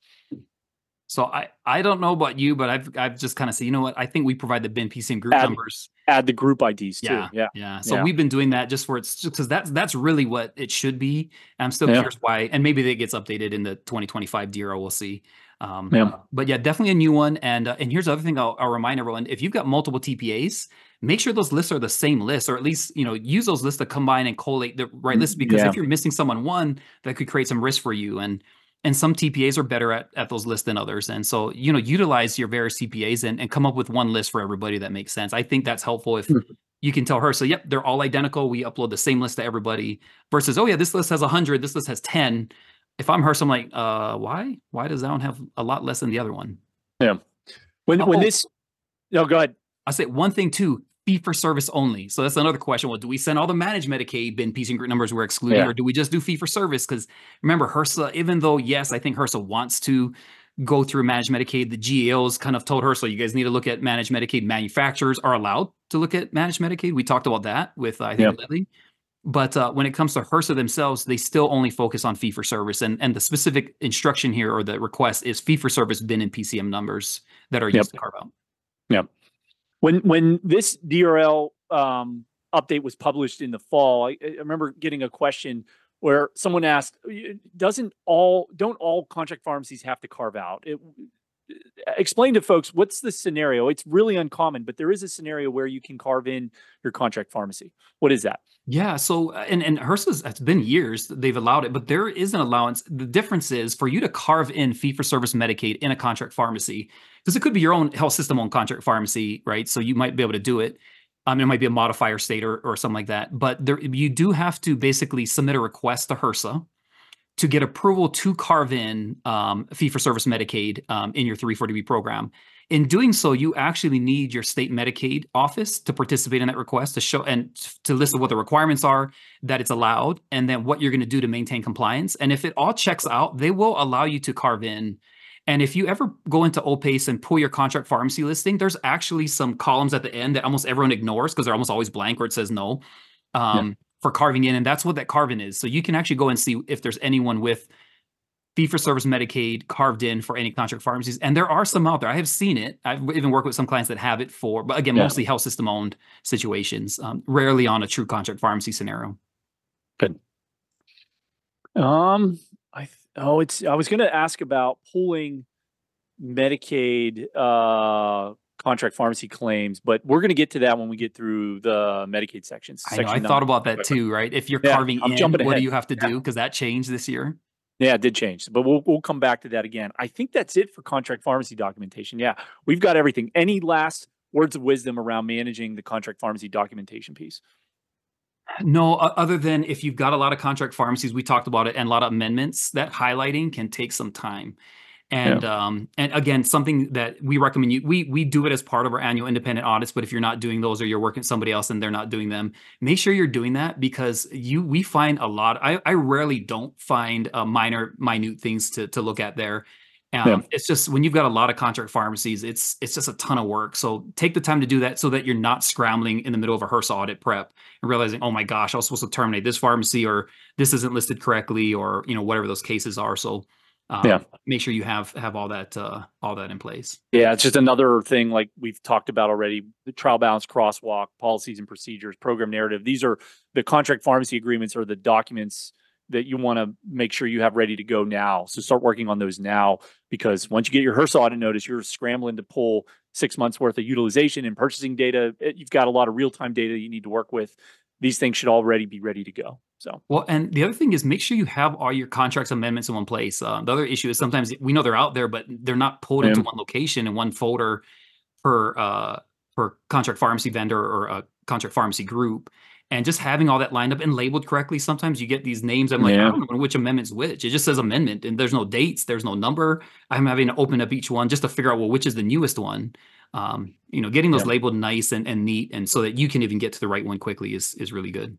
So I, I don't know about you, but I've I've just kind of said, you know what, I think we provide the B I N, P C N group add, numbers. Add the group I Ds yeah, too. Yeah, yeah. So yeah. we've been doing that just for it's just because that's that's really what it should be. And I'm still yeah. curious why, and maybe that gets updated in the twenty twenty-five D R L. We'll see. Um, yeah. uh, but yeah, definitely a new one. And uh, and here's the other thing I'll, I'll remind everyone: if you've got multiple T P As, make sure those lists are the same list, or at least, you know, use those lists to combine and collate the right list, because yeah. if you're missing someone one, that could create some risk for you. And and some T P As are better at, at those lists than others. And so, you know, utilize your various T P As and, and come up with one list for everybody that makes sense. I think that's helpful if sure. you can tell her, so yep, they're all identical. We upload the same list to everybody versus, oh yeah, this list has one hundred, this list has ten. If I'm her, so I'm like, uh, why? Why does that one have a lot less than the other one? Yeah. When Uh-oh. when this, no, go ahead. I say one thing too, fee for service only. So that's another question. Well, do we send all the managed Medicaid B I N, P C N group numbers we're excluding, yeah. or do we just do fee for service? Because remember, H R S A, even though, yes, I think H R S A wants to go through managed Medicaid, the G A Os kind of told H R S A, you guys need to look at managed Medicaid. Manufacturers are allowed to look at managed Medicaid. We talked about that with, I think, yeah. Lily. But uh, when it comes to H R S A themselves, they still only focus on fee-for-service. And, and the specific instruction here or the request is fee-for-service B I N and P C N numbers that are yep. used to carve out. Yeah. When when this D R L um, update was published in the fall, I, I remember getting a question where someone asked, doesn't all, don't all contract pharmacies have to carve out? It, explain to folks, what's the scenario? It's really uncommon, but there is a scenario where you can carve in your contract pharmacy. What is that? Yeah. So, and, and HRSA's, it's been years that they've allowed it, but there is an allowance. The difference is for you to carve in fee-for-service Medicaid in a contract pharmacy, because it could be your own health system-owned contract pharmacy, right? So you might be able to do it. Um, it might be a modifier state or, or something like that. But there, you do have to basically submit a request to HRSA to get approval to carve in um, fee-for-service Medicaid um, in your three forty B program. In doing so, you actually need your state Medicaid office to participate in that request, to show and to list what the requirements are, that it's allowed, and then what you're going to do to maintain compliance. And if it all checks out, they will allow you to carve in. And if you ever go into O P A I S and pull your contract pharmacy listing, there's actually some columns at the end that almost everyone ignores because they're almost always blank or it says no. Um, yeah. For carving in, and that's what that carve-in is. So you can actually go and see if there's anyone with fee-for-service Medicaid carved in for any contract pharmacies. And there are some out there. I have seen it. I've even worked with some clients that have it for, but again, yeah. mostly health system-owned situations, um, rarely on a true contract pharmacy scenario. Good. Um, I oh, it's. I was going to ask about pulling Medicaid uh contract pharmacy claims, but we're going to get to that when we get through the Medicaid sections. I know, I thought about that too, right? If you're yeah, carving I'm in, what ahead. do you have to yeah. do? Because that changed this year. Yeah, it did change, but we'll we'll come back to that again. I think that's it for contract pharmacy documentation. Yeah, we've got everything. Any last words of wisdom around managing the contract pharmacy documentation piece? No, other than if you've got a lot of contract pharmacies, we talked about it, and a lot of amendments, that highlighting can take some time. And yeah. um, and again, something that we recommend you, we we do it as part of our annual independent audits, but if you're not doing those or you're working with somebody else and they're not doing them, make sure you're doing that, because you we find a lot. I, I rarely don't find uh, minor, minute things to to look at there. Um, yeah. It's just when you've got a lot of contract pharmacies, it's it's just a ton of work. So take the time to do that so that you're not scrambling in the middle of a HRSA audit prep and realizing, oh my gosh, I was supposed to terminate this pharmacy, or this isn't listed correctly, or you know whatever those cases are. So. Um, yeah. Make sure you have have all that uh, all that in place. Yeah, it's just another thing like we've talked about already: the trial balance, crosswalk, policies and procedures, program narrative. These are the contract pharmacy agreements, or the documents that you want to make sure you have ready to go now. So start working on those now, because once you get your HRSA audit notice, you're scrambling to pull six months worth of utilization and purchasing data. You've got a lot of real time data you need to work with. These things should already be ready to go. So, well, and the other thing is make sure you have all your contracts amendments in one place. Uh, the other issue is sometimes we know they're out there, but they're not pulled yeah. into one location in one folder per uh, per contract pharmacy vendor or a contract pharmacy group. And just having all that lined up and labeled correctly. Sometimes you get these names. I'm like, yeah. I don't know which amendment's which. It just says amendment, and there's no dates, there's no number. I'm having to open up each one just to figure out, well, which is the newest one. Um, you know, getting those yeah. labeled nice and, and neat, and so that you can even get to the right one quickly is is really good.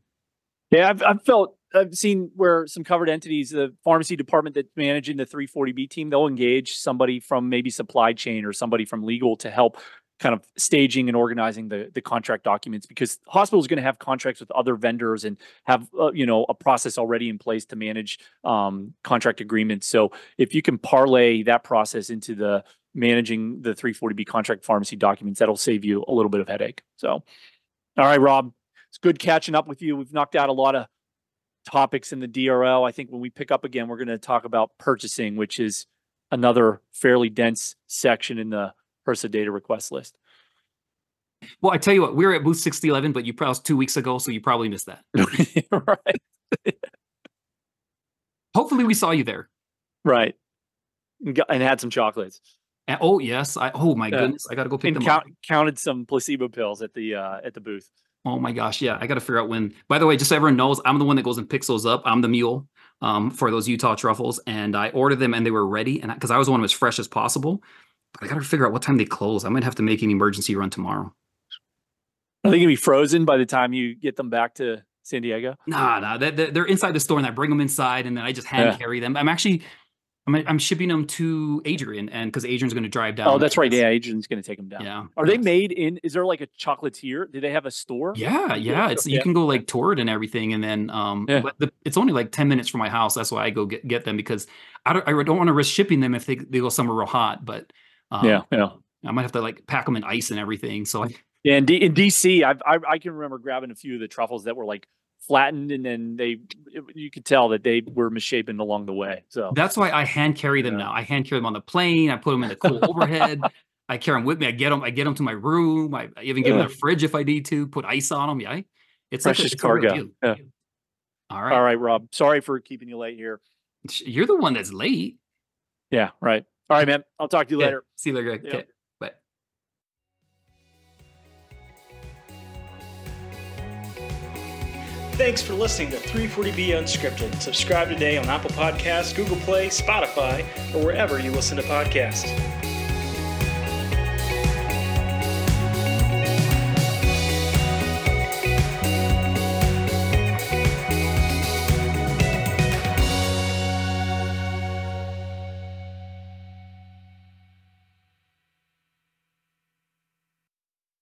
Yeah, I've, I've felt, I've seen where some covered entities, the pharmacy department that's managing the three forty B team, they'll engage somebody from maybe supply chain or somebody from legal to help kind of staging and organizing the, the contract documents, because hospitals are going to have contracts with other vendors and have, uh, you know, a process already in place to manage um, contract agreements. So if you can parlay that process into the managing the three forty B contract pharmacy documents, that'll save you a little bit of headache. So, all right, Rob, it's good catching up with you. We've knocked out a lot of topics in the D R L. I think when we pick up again, we're going to talk about purchasing, which is another fairly dense section in the HRSA data request list. Well, I tell you what, we were at booth sixty eleven, but you probably two weeks ago, so you probably missed that. Right. Hopefully we saw you there. Right. And, got, and had some chocolates. And, oh, yes. I, oh, my uh, goodness. I got to go pick them count, up. Counted some placebo pills at the uh, at the booth. Oh, my gosh. Yeah. I got to figure out when. By the way, just so everyone knows, I'm the one that goes and picks those up. I'm the mule um, for those Utah truffles. And I ordered them and they were ready. And because I, I was the one who was fresh as possible. But I got to figure out what time they close. I might have to make an emergency run tomorrow. Are they going to be frozen by the time you get them back to San Diego? Nah, nah. They're, they're inside the store, and I bring them inside, and then I just hand yeah. carry them. I'm actually, I'm, I'm shipping them to Adrian, and because Adrian's going to drive down. Oh, that's right. Yeah, Adrian's going to take them down. Yeah. Are they made in, is there like a chocolatier? Do they have a store? Yeah, yeah. It's yeah. You can go like tour it and everything, and then um, yeah. but the, it's only like ten minutes from my house. That's why I go get, get them, because I don't, I don't want to risk shipping them if they, they go somewhere real hot, but Um, yeah, yeah. I might have to like pack them in ice and everything. So I, yeah, in, D- in D C, I've, I I can remember grabbing a few of the truffles that were like flattened, and then they, you could tell that they were misshapen along the way. So that's why I hand carry them yeah. now. I hand carry them on the plane. I put them in the cool overhead. I carry them with me. I get them. I get them to my room. I, I even give yeah. them a fridge if I need to. Put ice on them. Yeah, it's precious like cargo. Yeah. All right, all right, Rob. Sorry for keeping you late here. You're the one that's late. Yeah. Right. All right, man. I'll talk to you yeah. later. See you later, Greg. Yeah. Okay. Thanks for listening to three forty B Unscripted. Subscribe today on Apple Podcasts, Google Play, Spotify, or wherever you listen to podcasts.